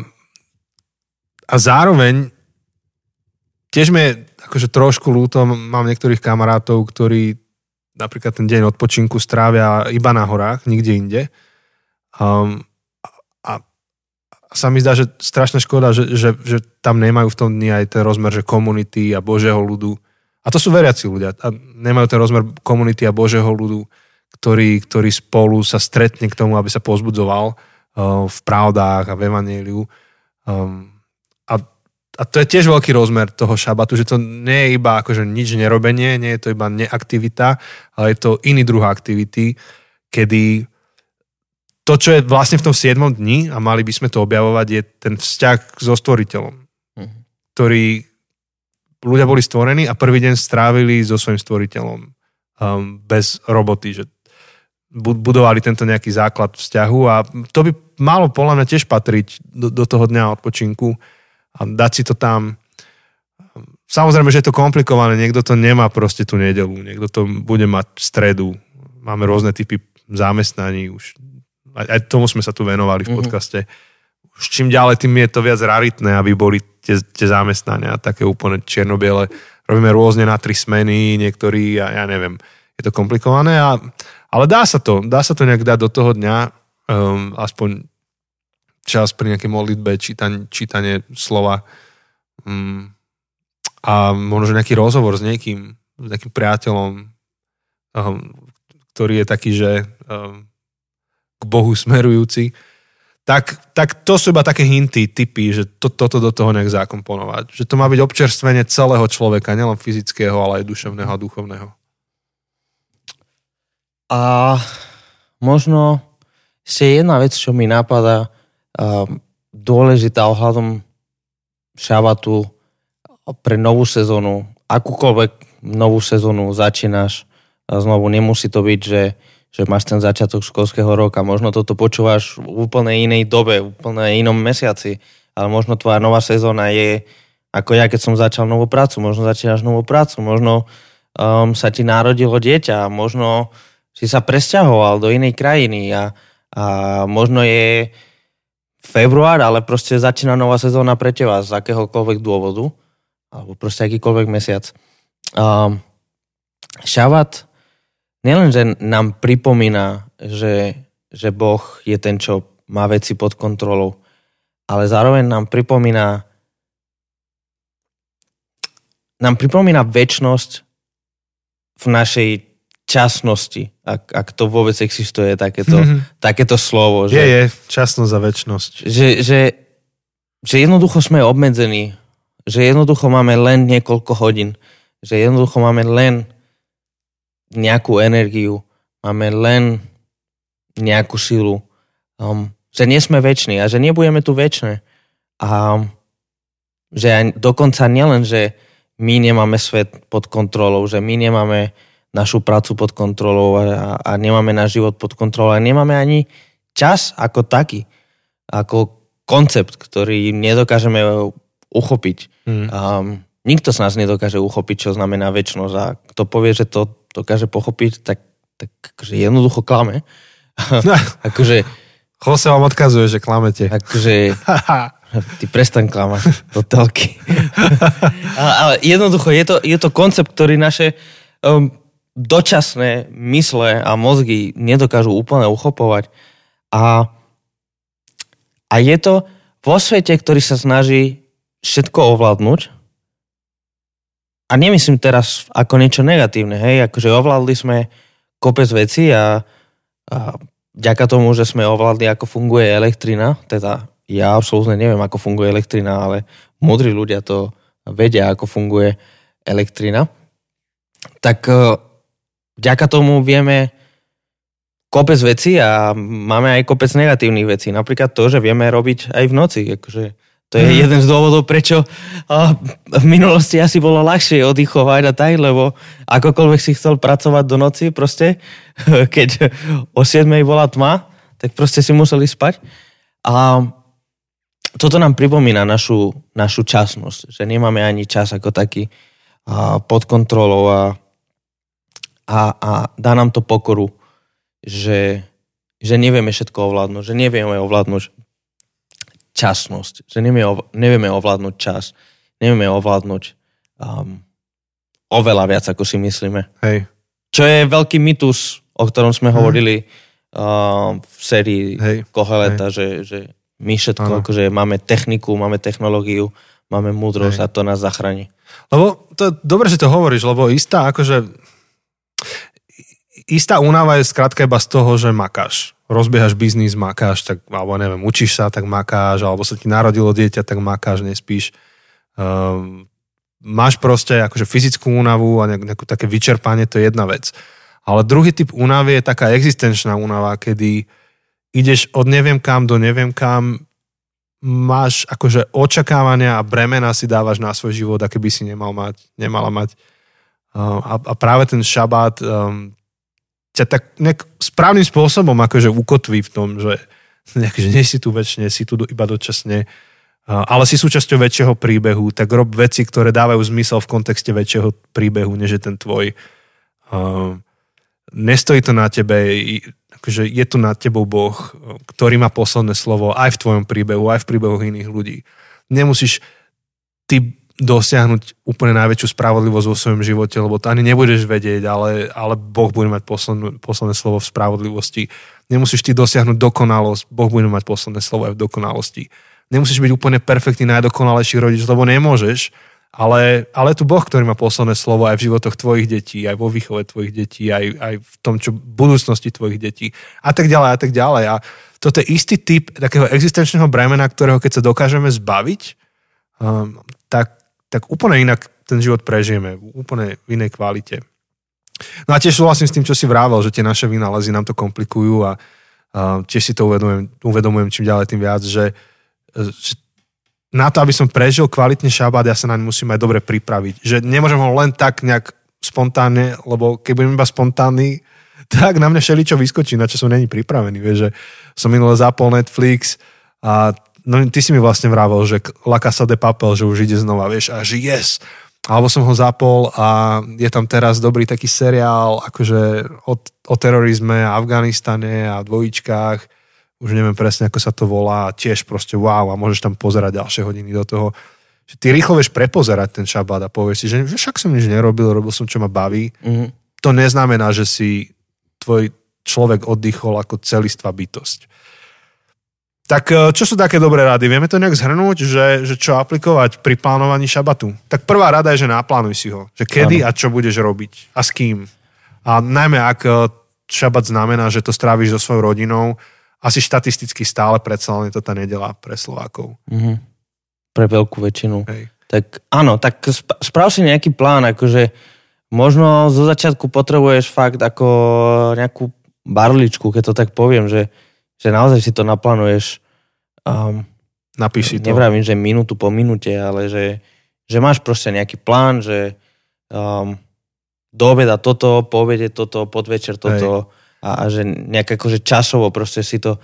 zároveň tiež mi je akože trošku ľúto, mám niektorých kamarátov, ktorí napríklad ten deň odpočinku strávia iba na horách, nikde inde. Sa mi zdá, že strašná škoda, že tam nemajú v tom dni aj ten rozmer, že komunity a Božieho ľudu. A to sú veriaci ľudia. A nemajú ten rozmer komunity a Božieho ľudu, ktorý spolu sa stretne k tomu, aby sa pozbudzoval v pravdách a v evanjeliu. A to je tiež veľký rozmer toho šabatu, že to nie je iba akože nič nerobenie, nie je to iba neaktivita, ale je to iný druh aktivity, kedy to, čo je vlastne v tom 7. dni, a mali by sme to objavovať, je ten vzťah so stvoriteľom, ktorý ľudia boli stvorení a prvý deň strávili so svojím stvoriteľom bez roboty, že budovali tento nejaký základ vzťahu a to by malo podľa mňa tiež patriť do toho dňa odpočinku a dať si to tam. Samozrejme, že je to komplikované, niekto to nemá proste tú nedeľu, niekto to bude mať v stredu, máme rôzne typy zamestnaní už. Aj tomu sme sa tu venovali v podcaste. Už čím ďalej, tým je to viac raritné, aby boli tie zamestnania také úplne čierno-biele. Robíme rôzne na 3 smeny, niektorí, ja neviem, je to komplikované, ale dá sa to nejak dať do toho dňa, aspoň čas pri nejakej modlitbe, čítanie slova a možno nejaký rozhovor s niekým, s nejakým priateľom, ktorý je taký, že k Bohu smerujúci. Tak to sú iba také hinty, tipy, že toto do toho nejak zakomponovať. Že to má byť občerstvenie celého človeka, nielen fyzického, ale aj duševného a duchovného. A možno ešte jedna vec, čo mi napadá, dôležitá ohľadom šabatu pre novú sezónu. Akúkoľvek novú sezónu začínaš, znovu nemusí to byť, že máš ten začiatok školského roka. Možno toto počúvaš v úplne inej dobe, v úplne inom mesiaci, ale možno tvoja nová sezóna je, ako ja, keď som začal novú prácu. Možno začínaš novú prácu, možno sa ti narodilo dieťa, možno si sa presťahoval do inej krajiny a možno je február, ale proste začína nová sezóna pre teba z akéhokoľvek dôvodu, alebo proste akýkoľvek mesiac. Šabat nielenže nám pripomína, že Boh je ten, čo má veci pod kontrolou, ale zároveň nám pripomína večnosť v našej časnosti, ak to vôbec existuje takéto slovo. Že, je časnosť a večnosť. Že jednoducho sme obmedzení, že jednoducho máme len niekoľko hodín, že jednoducho máme len nejakú energiu, máme len nejakú silu, že nie sme veční a že nebudeme tu večné. A že dokonca nielen, že my nemáme svet pod kontrolou, že my nemáme našu prácu pod kontrolou a nemáme náš život pod kontrolou a nemáme ani čas ako taký, ako koncept, ktorý nedokážeme uchopiť. Nikto z nás nedokáže uchopiť, čo znamená večnosť a kto povie, že to dokáže pochopiť, tak akože jednoducho klame. Akože, Jose vám odkazuje, že klamete. Akože, ty prestaň klamať do telky. Ale jednoducho, je to koncept, ktorý naše dočasné mysle a mozgy nedokážu úplne uchopovať. A je to vo svete, ktorý sa snaží všetko ovládnuť. A nemyslím teraz ako niečo negatívne, hej, akože ovládli sme kopec vecí a vďaka tomu, že sme ovládli, ako funguje elektrina, teda ja absolútne neviem, ako funguje elektrina, ale múdri ľudia to vedia, ako funguje elektrina, tak vďaka tomu vieme kopec vecí a máme aj kopec negatívnych vecí. Napríklad to, že vieme robiť aj v noci, akože to je jeden z dôvodov, prečo v minulosti asi bolo ľahšie oddychovať a tak, lebo akokoľvek si chcel pracovať do noci, proste, keď o 7 bola tma, tak proste si museli spať. A toto nám pripomína našu časnosť, že nemáme ani čas ako taký pod kontrolou a dá nám to pokoru, že nevieme všetko ovládnuť, že nevieme ovládnuť časnosť, že nevieme ovládnuť čas, nevieme ovládnuť oveľa viac, ako si myslíme. Hej. Čo je veľký mýtus, o ktorom sme hovorili v sérii Koheleta, že my všetko, akože máme techniku, máme technológiu, máme múdrosť a to nás zachráni. Lebo to je dobre, že to hovoríš, lebo istá únava je skrátka iba z toho, že makáš. Rozbiehaš biznis, makáš, tak, alebo neviem, učíš sa, tak makáš, alebo sa ti narodilo dieťa, tak makáš, nespíš. Máš proste akože fyzickú únavu a nejakú také vyčerpanie, to je jedna vec. Ale druhý typ únavy je taká existenčná únava, kedy ideš od neviem kam do neviem kam, máš akože očakávania a bremena si dávaš na svoj život, aké by si nemala mať. A práve ten šabát ťa tak správnym spôsobom akože ukotví v tom, že nie si tu večne, si tu iba dočasne, ale si súčasťou väčšieho príbehu, tak rob veci, ktoré dávajú zmysel v kontexte väčšieho príbehu, než je ten tvoj. Nestojí to na tebe, akože je tu nad tebou Boh, ktorý má posledné slovo aj v tvojom príbehu, aj v príbehoch iných ľudí. Nemusíš ty dosiahnuť úplne najväčšiu spravodlivosť vo svojom živote, lebo to ani nebudeš vedieť, ale Boh bude mať posledné slovo v spravodlivosti. Nemusíš ty dosiahnuť dokonalosť, Boh bude mať posledné slovo aj v dokonalosti. Nemusíš byť úplne perfektný, najdokonalejší rodič, lebo nemôžeš, Ale tu Boh, ktorý má posledné slovo aj v životoch tvojich detí, aj vo výchove tvojich detí, aj v tom, čo v budúcnosti tvojich detí a tak ďalej a tak ďalej. A toto je istý typ takého existenčného bremena, ktorého keď sa dokážeme zbaviť, tak úplne inak ten život prežijeme, úplne v inej kvalite. No a tiež súhlasím s tým, čo si vravel, že tie naše vynálezy nám to komplikujú a tiež si to uvedomujem čím ďalej tým viac, že na to, aby som prežil kvalitný šabát, ja sa naň musím aj dobre pripraviť. Že nemôžem ho len tak nejak spontánne, lebo keď budem iba spontánny, tak na mňa všeličo vyskočí, na čo som není pripravený. Vieš, že som minule zapol Netflix a no, ty si mi vlastne vravel, že La Casa de Papel, že už ide znova, vieš, a že yes. Alebo som ho zapol a je tam teraz dobrý taký seriál akože o terorizme a Afganistane a dvojičkách. Už neviem presne, ako sa to volá, tiež proste wow, a môžeš tam pozerať ďalšie hodiny do toho. Že ty rýchlo vieš prepozerať ten šabát a povieš si, že však som nič nerobil, robil som, čo ma baví. Mm-hmm. To neznamená, že si tvoj človek oddychol ako celistvá bytosť. Tak čo sú také dobré rady? Vieme to nejak zhrnúť, že čo aplikovať pri plánovaní šabatu? Tak prvá rada je, že naplánuj si ho. Že kedy a čo budeš robiť a s kým. A najmä, ak šabat znamená, že to stráviš so svojou rodinou, asi štatisticky stále predsa len je to tá nedeľa pre Slovákov. Mm-hmm. Pre veľkú väčšinu. Hej. Tak áno, tak sprav si nejaký plán, akože možno zo začiatku potrebuješ fakt ako nejakú barličku, keď to tak poviem, že naozaj si to naplánuješ. Napíš si to. Nevravím, že minútu po minúte, ale že máš proste nejaký plán, že do obeda toto, po obede toto, podvečer toto. Hej. A že nejak akože časovo proste si to,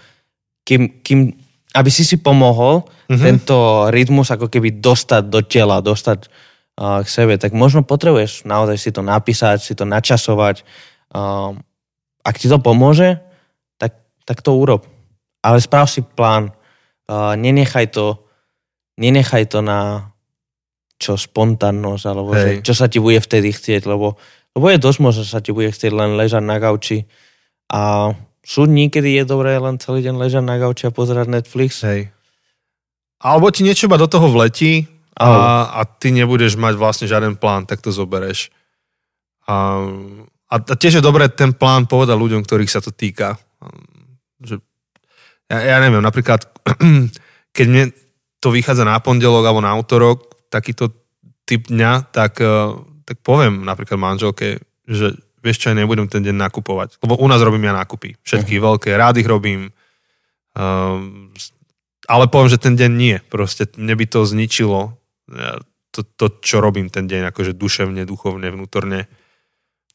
kým aby si pomohol tento rytmus ako keby dostať do tela, dostať k sebe, tak možno potrebuješ naozaj si to napísať, si to načasovať. Ak ti to pomôže, tak to urob. Ale sprav si plán. Nenechaj to na čo spontánnosť, alebo že, čo sa ti bude vtedy chcieť, lebo je dosť možno, že sa ti bude chcieť len ležať na gauči. A sú niekedy je dobré len celý deň ležať na gauči a pozerať Netflix. Hej. Alebo ti niečo do toho vletí a ty nebudeš mať vlastne žiaden plán, tak to zobereš. A tiež je dobré ten plán povedať ľuďom, ktorých sa to týka. Že, ja neviem, napríklad, keď mne to vychádza na pondelok alebo na utorok, takýto typ dňa, tak poviem napríklad manželke, že vieš čo, ja nebudem ten deň nakupovať. Lebo u nás robím ja nákupy. Všetky veľké, rád ich robím. Ale poviem, že ten deň nie. Proste mne by to zničilo. To čo robím ten deň, akože duševne, duchovne, vnútorne.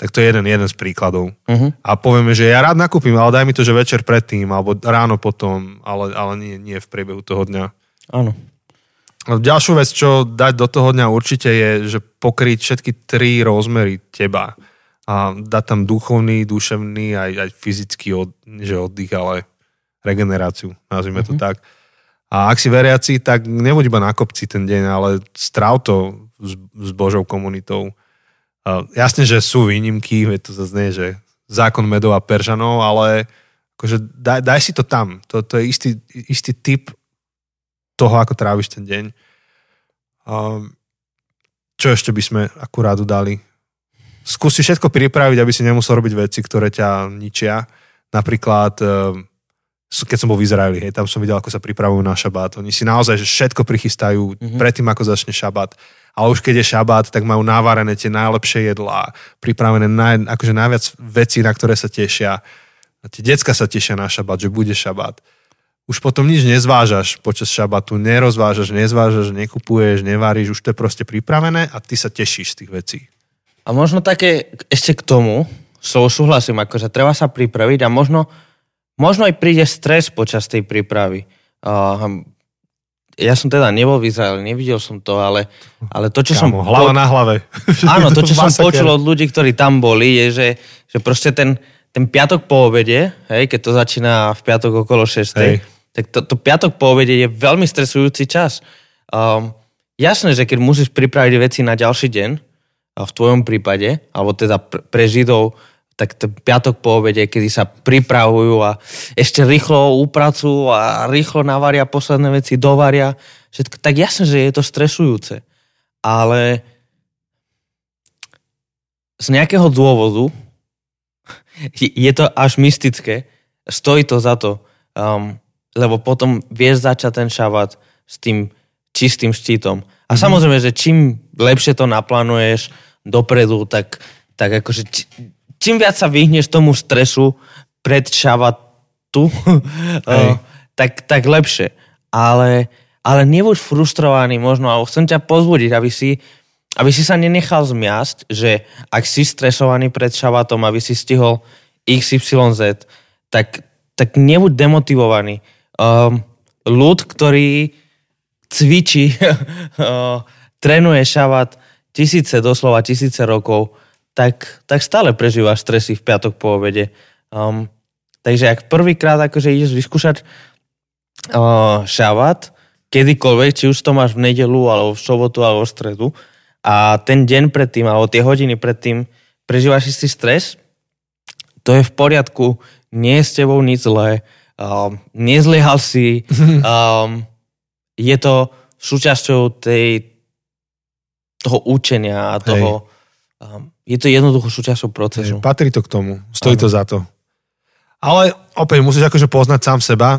Tak to je jeden z príkladov. Uh-huh. A povieme, že ja rád nakúpim, ale daj mi to, že večer predtým, alebo ráno potom, ale nie v priebehu toho dňa. Áno. Ďalšiu vec, čo dať do toho dňa určite je, že pokryť všetky 3 rozmery teba. A dá tam duchovný, duševný, aj fyzický oddych, ale regeneráciu, nazvime to tak. A ak si veriaci, tak nebuď iba na kopci ten deň, ale stráv to s Božou komunitou. Jasne, že sú výnimky, to zase nie, že zákon medov a peržanov, ale akože daj si to tam. To je istý typ toho, ako tráviš ten deň. Čo ešte by sme akurát dali? Skúsi všetko pripraviť, aby si nemusel robiť veci, ktoré ťa ničia. Napríklad, keď som bol v Izraeli, tam som videl, ako sa pripravujú na šabát. Oni si naozaj všetko prichystajú predtým, ako začne šabát. Ale už keď je šabát, tak majú navárené tie najlepšie jedlá, pripravené akože najviac vecí, na ktoré sa tešia. A tie decka sa tešia na šabát, že bude šabát. Už potom nič nezvážaš počas šabátu, nerozvážaš, nekupuješ, nevaríš, už to je proste pripravené a ty sa tešíš z tých vecí. A možno také ešte k tomu, súhlasím, akože treba sa pripraviť a možno aj príde stres počas tej prípravy. Ja som teda nebol v Izraeli, nevidel som to, ale to, čo Kámo, som... Hlava na hlave. Áno, to, čo som počul od ľudí, ktorí tam boli, je, že proste ten piatok po obede, hej, keď to začína v piatok okolo 6, tak to piatok po obede je veľmi stresujúci čas. Jasné, že keď musíš pripraviť veci na ďalší deň, a v tvojom prípade, alebo teda pre Židov, tak to piatok po obede, kedy sa pripravujú a ešte rýchlo upracujú a rýchlo navaria posledné veci, dovaria všetko, tak jasne, že je to stresujúce. ale z nejakého dôvodu je to až mystické, stojí to za to, lebo potom vieš začať ten šabat s tým čistým štítom. A samozrejme, že čím lepšie to naplánuješ dopredu, tak akože čím viac sa vyhneš tomu stresu pred šabatu, tak lepšie. Ale nebuď frustrovaný možno, ale chcem ťa pozbudiť, aby si sa nenechal zmiasť, že ak si stresovaný pred šabatom, aby si stihol XYZ, tak nebuď demotivovaný. Ľud, ktorý cvičí, trénuje šabat doslova tisíce rokov, tak stále prežívaš stresy v piatok po obede. Takže ak prvýkrát akože ideš vyskúšať šabat, kedykoľvek, či už to máš v nedelu, alebo v sobotu, alebo v stredu, a ten deň predtým, alebo tie hodiny predtým prežívaš istý stres, to je v poriadku, nie je s tebou nič zlé, nezlyhal si, je to súčasťou toho učenia a toho, je to jednoducho súčasťou procesu. Hej, patrí to k tomu, stojí to za to. Ale opäť musíš akože poznať sám seba.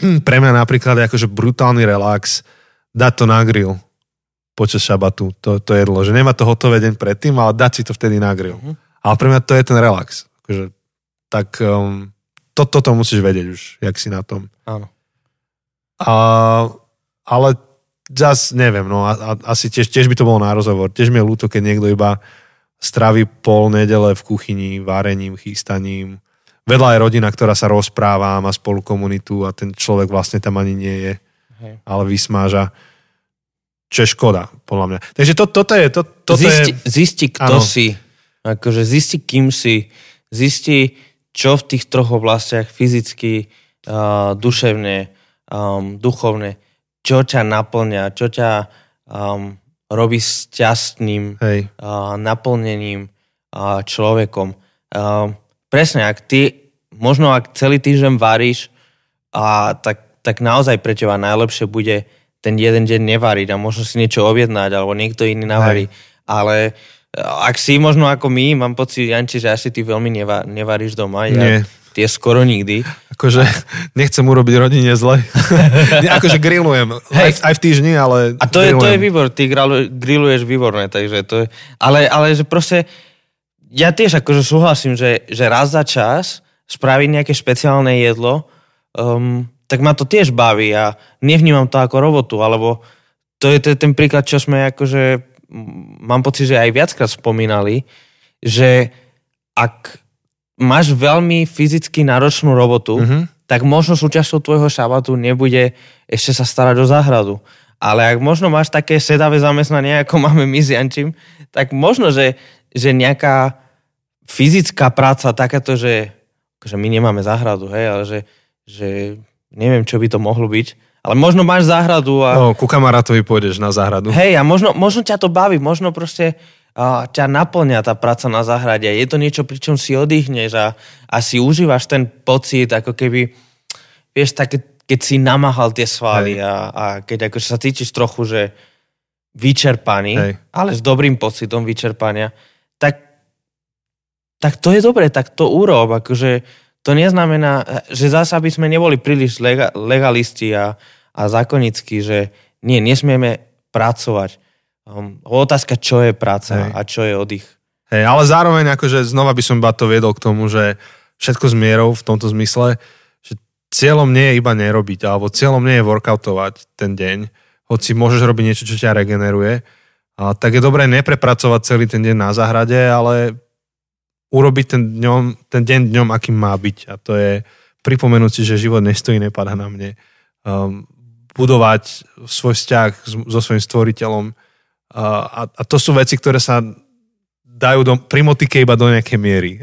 Pre mňa napríklad je akože brutálny relax dať to na grill počas šabatu, to jedlo, že nemá to hotové deň predtým, ale dať si to vtedy na grill. Ale pre mňa to je ten relax. Akože, tak toto musíš vedieť už, jak si na tom. Áno. Ale zase neviem, no asi tiež by to bolo na rozhovor. Tiež mi je ľúto, keď niekto iba straví pol nedele v kuchyni, varením, chystaním. Vedľa je rodina, ktorá sa rozpráva, má spolu komunitu a ten človek vlastne tam ani nie je, ale vysmáža. Čo je škoda, podľa mňa. Takže toto je... Zisti, kto si. Akože zisti, kým si. Zisti, čo v tých troch oblastiach fyzicky, duševne, duchovne, čo ťa naplňa, čo ťa robí šťastným, naplnením človekom. Presne, ak celý týždeň varíš, tak naozaj pre teba najlepšie bude ten jeden deň nevariť a možno si niečo objednať alebo niekto iný navarí. Ale ak si možno ako my, mám pocit, Janči, že asi ty veľmi nevaríš doma. Nie. Tie skoro nikdy. Akože nechcem urobiť rodine zle. Akože grillujem. Aj v týždni, ale a to je výbor. Ty grilluješ výborné. Takže to je, ale že proste ja tiež akože súhlasím, že raz za čas spraviť nejaké špeciálne jedlo, tak ma to tiež baví a nevnímam to ako robotu, alebo to je ten príklad, čo sme akože, mám pocit, že aj viackrát spomínali, že ak máš veľmi fyzicky náročnú robotu, tak možno súčasťou tvojho šabatu nebude ešte sa starať o záhradu. Ale ak možno máš také sedavé zamestnanie, ako máme my s Jančím, tak možno, že nejaká fyzická práca takáto, že my nemáme záhradu, hej, ale že neviem, čo by to mohlo byť, ale možno máš záhradu a... No, ku kamarátovi pôjdeš na záhradu. Hej, a možno ťa to baví, možno proste ťa naplňa tá práca na záhrade. Je to niečo, pri čom si oddychneš a si užívaš ten pocit, ako keby, vieš, tak, keď si namáhal tie svaly a keď akože sa cítiš trochu, že vyčerpaný, ale s dobrým pocitom vyčerpania, tak to je dobre, tak to urob, akože... To neznamená, že zase, aby sme neboli príliš legalisti a zákonickí, že nesmieme pracovať. Otázka, čo je práca a čo je oddych. Hej, ale zároveň, akože znova by som iba to viedol k tomu, že všetko s mierou v tomto zmysle, že cieľom nie je iba nerobiť, alebo cieľom nie je workoutovať ten deň, hoci môžeš robiť niečo, čo ťa regeneruje, tak je dobré neprepracovať celý ten deň na záhrade, ale... urobiť ten deň dňom, akým má byť. A to je pripomenúť si, že život nestojí, nepadá na mne. Budovať svoj vzťah so svojím stvoriteľom. A to sú veci, ktoré sa dajú pri motike iba do nejakej miery.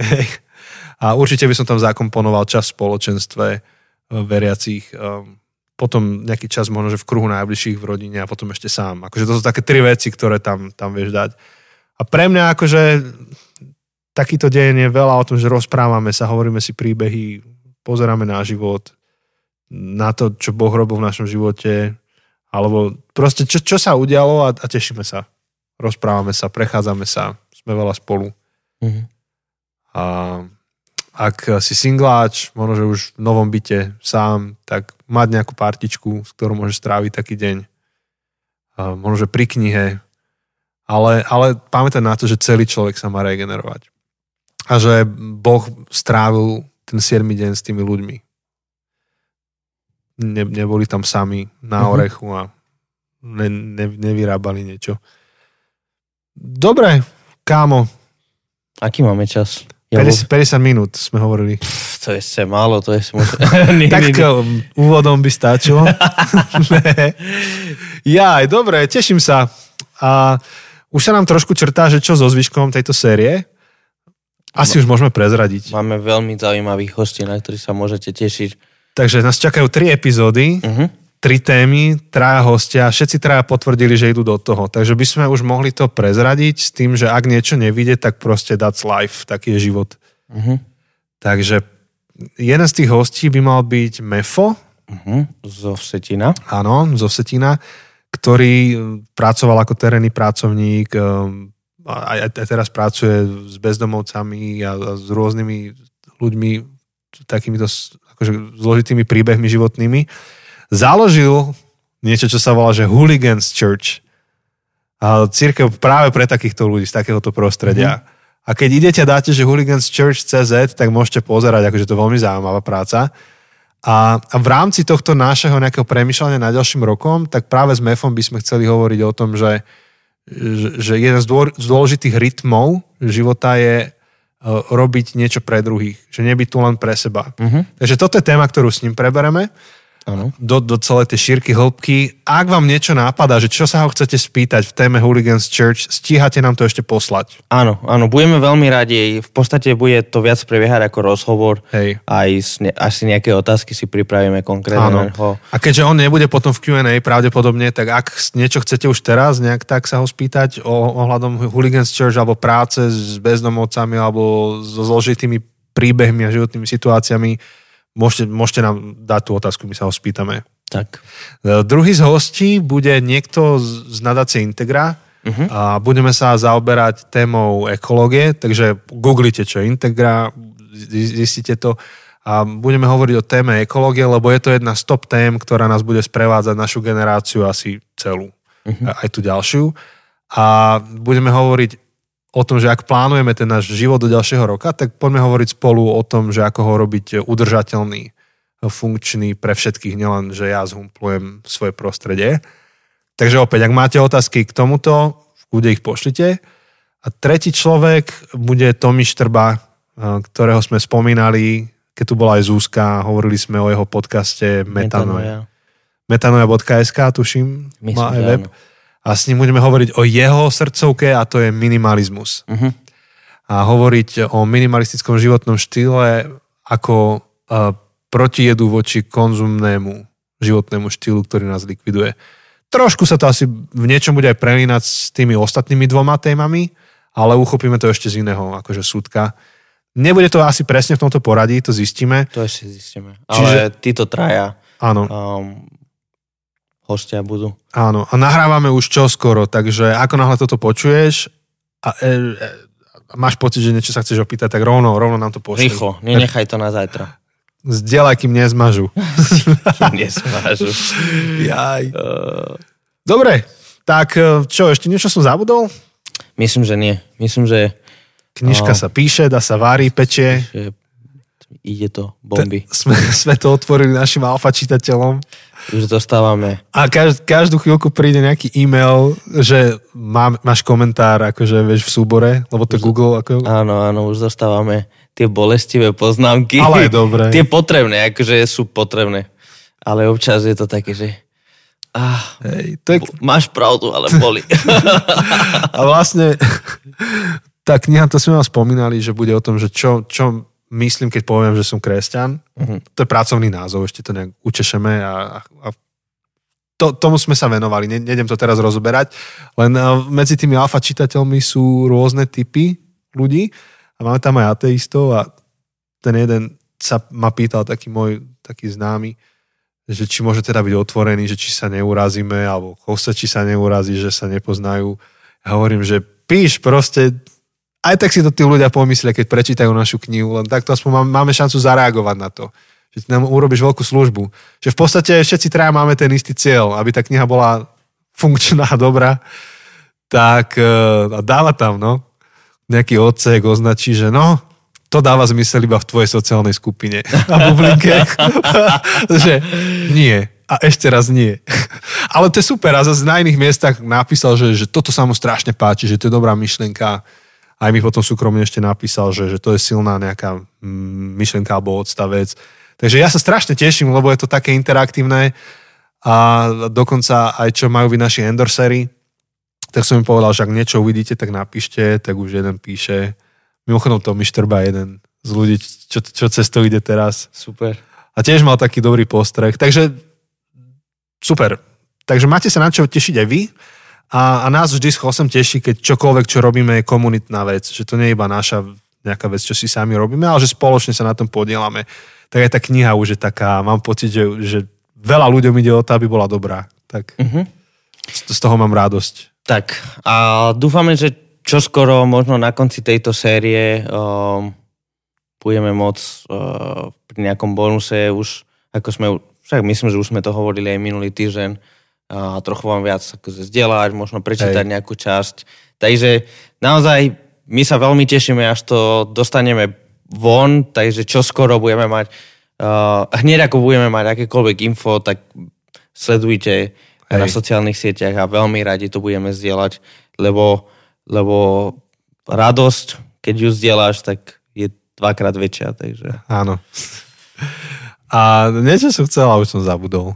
A určite by som tam zakomponoval čas v spoločenstve veriacich, potom nejaký čas možno, že v kruhu najbližších, v rodine a potom ešte sám. Akože to sú také tri veci, ktoré tam vieš dať. A pre mňa akože... takýto deň je veľa o tom, že rozprávame sa, hovoríme si príbehy, pozeráme na život, na to, čo Boh robil v našom živote, alebo proste, čo sa udialo a tešíme sa. rozprávame sa, prechádzame sa, sme veľa spolu. Mm-hmm. A ak si singláč, možno, že už v novom byte sám, tak mať nejakú partičku, s ktorou môžeš stráviť taký deň. A možno, že pri knihe. Ale pamätať na to, že celý človek sa má regenerovať. A že Boh strávil ten 7. deň s tými ľuďmi. Neboli tam sami na orechu a nevyrábali niečo. Dobre, kámo. Aký máme čas? 50 minút sme hovorili. To je ešte málo, to je ešte možno. Tak úvodom by stačilo. Jaj, dobre, teším sa. A už sa nám trošku črtá, že čo so zvyškom tejto série? Asi už môžeme prezradiť. Máme veľmi zaujímavých hostí, na ktorých sa môžete tešiť. Takže nás čakajú 3 epizódy, 3 témy, 3 hostia. Všetci 3 potvrdili, že idú do toho. Takže by sme už mohli to prezradiť s tým, že ak niečo nevidie, tak proste that's life, taký je život. Uh-huh. Takže jeden z tých hostí by mal byť Mefo. Zo Vsetína. Áno, zo Vsetína, ktorý pracoval ako terénny pracovník, a teraz pracuje s bezdomovcami a s rôznymi ľuďmi, takýmito akože zložitými príbehmi životnými. Založil niečo, čo sa volá, že Hooligans Church. A cirkev práve pre takýchto ľudí z takéhoto prostredia. Mm-hmm. A keď idete a dáte, že Hooligans Church CZ, tak môžete pozerať, akože to je veľmi zaujímavá práca. A v rámci tohto nášho nejakého premyšľania na ďalším rokom, tak práve s Mefom by sme chceli hovoriť o tom, že jeden z dôležitých rytmov života je robiť niečo pre druhých. Že nebyť tu len pre seba. Uh-huh. Takže toto je téma, ktorú s ním prebereme. Uh-huh. Do celej tej šírky, hĺbky. Ak vám niečo nápadá, že čo sa ho chcete spýtať v téme Hooligans Church, stíhate nám to ešte poslať. Áno, budeme veľmi radi. V podstate bude to viac prebiehať ako rozhovor. Hej. Asi nejaké otázky si pripravíme konkrétne. Áno. A keďže on nebude potom v Q&A pravdepodobne, tak ak niečo chcete už teraz, nejak tak sa ho spýtať ohľadom Hooligans Church alebo práce s bezdomovcami alebo so zložitými príbehmi a životnými situáciami, Môžete nám dať tú otázku, my sa ho spýtame. Tak. Druhý z hostí bude niekto z nadácie Integra a budeme sa zaoberať témou ekológie, takže googlite, čo je Integra, zistite to a budeme hovoriť o téme ekológie, lebo je to jedna z top tém, ktorá nás bude sprevádzať našu generáciu asi celú, aj tú ďalšiu. A budeme hovoriť o tom, že ak plánujeme ten náš život do ďalšieho roka, tak poďme hovoriť spolu o tom, že ako ho robiť udržateľný, funkčný pre všetkých, nielen, že ja zhumplujem svoje prostredie. Takže opäť, ak máte otázky k tomuto, kde ich pošlite. A tretí človek bude Tomi Štrba, ktorého sme spomínali, keď tu bola aj Zuzka, hovorili sme o jeho podcaste Metanoia. Metanoia.sk, tuším, myslím, má aj web. Áno. A s ním budeme hovoriť o jeho srdcovke a to je minimalizmus. Uh-huh. A hovoriť o minimalistickom životnom štýle ako protijedu voči konzumnému životnému štýlu, ktorý nás likviduje. Trošku sa to asi v niečom bude aj prelínať s tými ostatnými 2 témami, ale uchopíme to ešte z iného, akože súdka. Nebude to asi presne v tomto poradí, to zistíme. To ešte zistíme. Ale títo traja. Áno. Hostia budú. Áno, a nahrávame už čoskoro, takže ako náhle toto počuješ a máš pocit, že niečo sa chceš opýtať, tak rovno nám to pošli. Rýchlo, nenechaj to na zajtra. Zdieľaj, kým nezmažu. Jaj. Dobre, tak čo, ešte niečo som zabudol? Myslím, že nie. Myslím, že... Knižka sa píše, dá sa vári, pečie. Ide to, bomby. Sme to otvorili našim alfa čitateľom. Už dostávame. A každú chvíľku príde nejaký e-mail, že máš komentár, akože vieš, v súbore, lebo to Google... Ako... Áno, už dostávame tie bolestivé poznámky. Ale je dobré. Tie potrebné, akože sú potrebné. Ale občas je to také, že... Hej, to je... Máš pravdu, ale boli. A vlastne tá kniha, to sme vám spomínali, že bude o tom, že čo myslím, keď poviem, že som kresťan. Uh-huh. To je pracovný názov, ešte to nejak učešeme a tomu sme sa venovali. Nejdem to teraz rozoberať, len medzi tými alfa čitateľmi sú rôzne typy ľudí a máme tam aj ateistov a ten jeden sa ma pýtal, taký známy, že či môže teda byť otvorený, že či sa neurazíme, alebo či sa neurazí, že sa nepoznajú. A hovorím, že píš proste, aj tak si to tí ľudia pomyslia, keď prečítajú našu knihu, len takto aspoň máme šancu zareagovať na to. Že nám urobíš veľkú službu. Že v podstate všetci traja máme ten istý cieľ, aby tá kniha bola funkčná a dobrá. Tak a dáva tam, no, nejaký odsek označí, že no, to dáva zmysel iba v tvojej sociálnej skupine na bublinke. Že nie. A ešte raz nie. Ale to je super. A zase na iných miestach napísal, že toto sa mu strašne páči, že to je dobrá myšlienka. Aj mi potom súkromne ešte napísal, že to je silná nejaká myšlienka alebo odstavec. Takže ja sa strašne teším, lebo je to také interaktívne a dokonca aj čo majú byť naši endorsery, tak som im povedal, že ak niečo uvidíte, tak napíšte, tak už jeden píše. Mimochodom Tomi Štrba jeden z ľudí, čo cestou ide teraz. Super. A tiež mal taký dobrý postreh, takže super. Takže máte sa na čo tešiť aj vy a nás vždy som teší, keď čokoľvek, čo robíme, je komunitná vec, že to nie je iba naša nejaká vec, čo si sami robíme, ale že spoločne sa na tom podielame. Tak aj tá kniha už je taká, mám pocit, že veľa ľuďom ide o to, aby bola dobrá. Tak z toho mám radosť. Tak a dúfame, že čoskoro, možno na konci tejto série budeme môcť pri nejakom bonuse už, ako sme, však myslím, že už sme to hovorili aj minulý týždeň, trochu vám viac akože zdieľať, možno prečítať nejakú časť. Takže naozaj my sa veľmi tešíme, až to dostaneme von, takže čo skoro budeme mať, hneď ako budeme mať akékoľvek info, tak sledujte na sociálnych sieťach a veľmi radi to budeme zdieľať, lebo radosť, keď ju zdieľaš, tak je dvakrát väčšia, takže... Áno. A niečo som chcel, už som zabudol.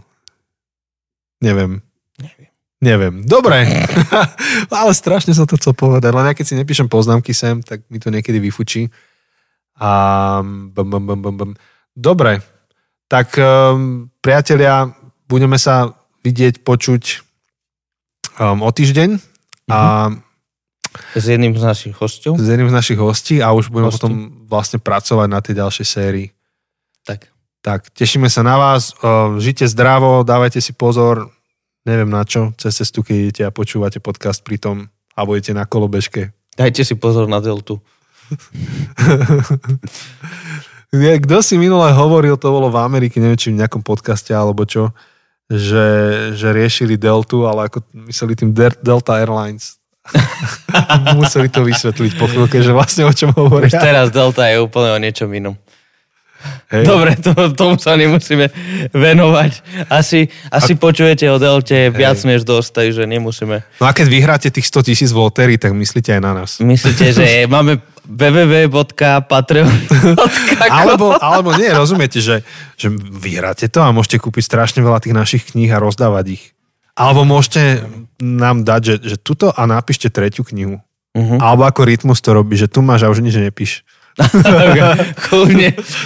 Neviem. Dobre. Ale strašne som to chcel povedať, len ja keď si nepíšem poznámky sem, tak mi to niekedy vyfučí. Dobre, tak priatelia, budeme sa vidieť, počuť o týždeň a s jedným z našich hostí. S jedným z našich hostí a už budeme potom vlastne pracovať na tej ďalšej sérii. Tak, tešíme sa na vás, žite zdravo, dávajte si pozor, neviem na čo, cez cestu, keď idete a počúvate podcast pri tom a budete na kolobežke. Dajte si pozor na deltu. Kto si minule hovoril, to bolo v Amerike, neviem či v nejakom podcaste alebo čo, že riešili deltu, ale ako mysleli tým Delta Airlines. Museli to vysvetliť po chvíľke, že vlastne o čom hovoria. Už teraz delta je úplne o niečom inom. Hey. Dobre, tomu sa nemusíme venovať. Asi počujete o delte viac než dosť, takže nemusíme. No a keď vyhráte tých 100 000 v lotérii, tak myslíte aj na nás. Myslíte, že máme www.patreon.com alebo nie, rozumiete, že vyhráte to a môžete kúpiť strašne veľa tých našich kníh a rozdávať ich. Alebo môžete nám dať, že tuto a napíšte tretiu knihu. Alebo ako Rytmus to robí, že tu máš a už nič nepíš.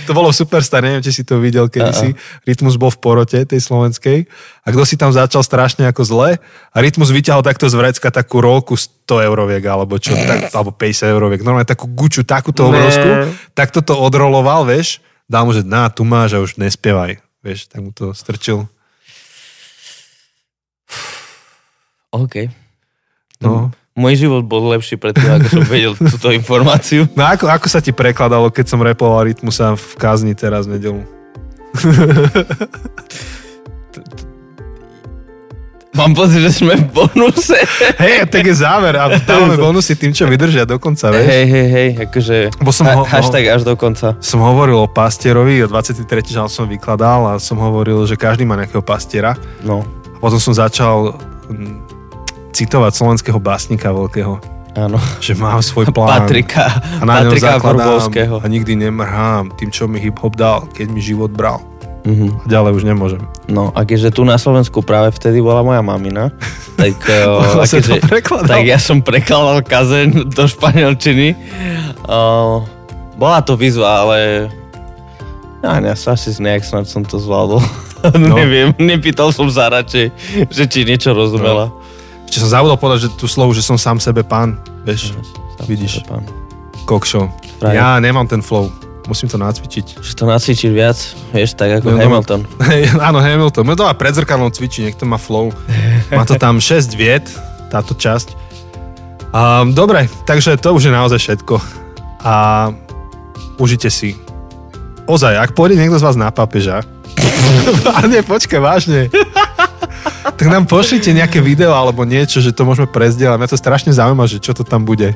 To bolo Superstar, neviem, či si to videl kedysi. Rytmus bol v porote tej slovenskej a kto si tam začal strašne ako zle a Rytmus vyťahol takto z vrecka takú rolku 100 euroviek alebo čo, alebo 50 euroviek, normálne takú guču, takúto obrovskú, tak toto odroloval, vieš, dal mu, že na, tu máš a už nespievaj, vieš, tak mu to strčil. OK. No. Môj život bol lepší predtým, ako som vedel túto informáciu. No ako sa ti prekladalo, keď som repoval Rytmusa v kázni teraz v nedeľu? Mám pocit, že sme v bonuse. Hej, tak je záver a dávame bonusy tým, čo vydržia do konca, vieš? Hej, akože hashtag až do konca. Som hovoril o pastierovi, o 23. žal som vykladal a som hovoril, že každý má nejakého pastiera. No. A potom som začal... citovať slovenského básnika veľkého. Áno. Že mám svoj plán. A na ňom zakladám a nikdy nemrhám tým, čo mi hip-hop dal, keď mi život bral. A ďalej už nemôžem. No a keďže tu na Slovensku práve vtedy bola moja mamina, tak, tak ja som prekladal kazeň do španielčiny. Bola to výzva, ale ja sa asi nejak snad som to zvládol. Neviem, nepýtal som sa radšej, že či niečo rozumela. Čiže som zabudol povedať, že tú slovu, že som sám sebe pán, vieš, vidíš, kokšo. Ja nemám ten flow, musím to nacvičiť. Že to nacvičiť viac, vieš, tak ako Hamilton. Áno, Hamilton, my to má pred zrkadlom cvičí, niekto má flow, má to tam 6 viet, táto časť Dobre, takže to už je naozaj všetko. A užite si. Ozaj, ak pôjde niekto z vás na pápeža, vážne, počkaj, vážne. Tak nám pošlite nejaké video alebo niečo, že to môžeme prezdieľať. Mňa to strašne zaujíma, že čo to tam bude.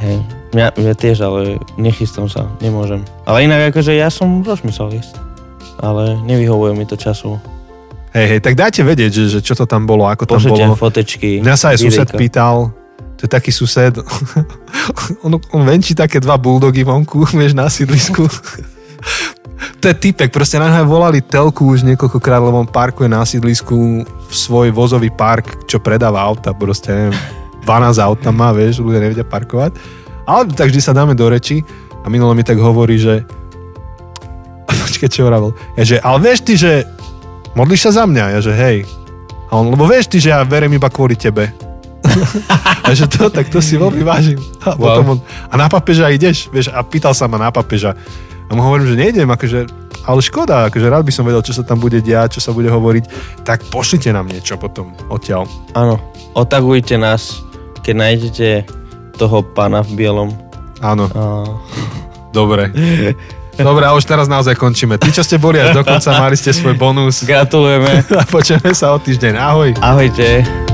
Hej, ja tiež, ale nechystám sa, nemôžem. Ale inak akože ja som rozmyslel ísť. Ale nevyhovuje mi to času. Hej, tak dajte vedieť, že čo to tam bolo, ako tam bolo. Pošlite fotečky. Mňa sa aj sused pýtal, to je taký sused, on venčí také dva bulldogy vonku, vieš, na sídlisku. To je typek, proste na ňa volali telku už niekoľkokrát, lebo on parkuje na sídlisku v svoj vozový park, čo predáva auta, proste neviem, 12 aut tam má, vieš, ľudia nevedia parkovať. Ale tak vždy sa dáme do reči a minule mi tak hovorí, že počkaj, čo hovoril. Ja že, ale vieš ty, že modlíš sa za mňa? Ja že, hej. A on, lebo vieš ty, že ja verím iba kvôli tebe. A že to, tak to si veľmi vážim. A, potom on, a na papeža ideš? Vieš, a pýtal sa ma na papeža. A mu hovorím, že nejdem, akože, ale škoda, akože rád by som vedel, čo sa tam bude diať, čo sa bude hovoriť, tak pošlite nám niečo potom odtiaľ. Áno, otagujte nás, keď nájdete toho pána v bielom. Áno. Dobre. Dobre, a už teraz naozaj končíme. Tí, čo ste boli až dokonca, mali ste svoj bonus. Gratulujeme. A počujeme sa o týždeň. Ahoj. Ahojte.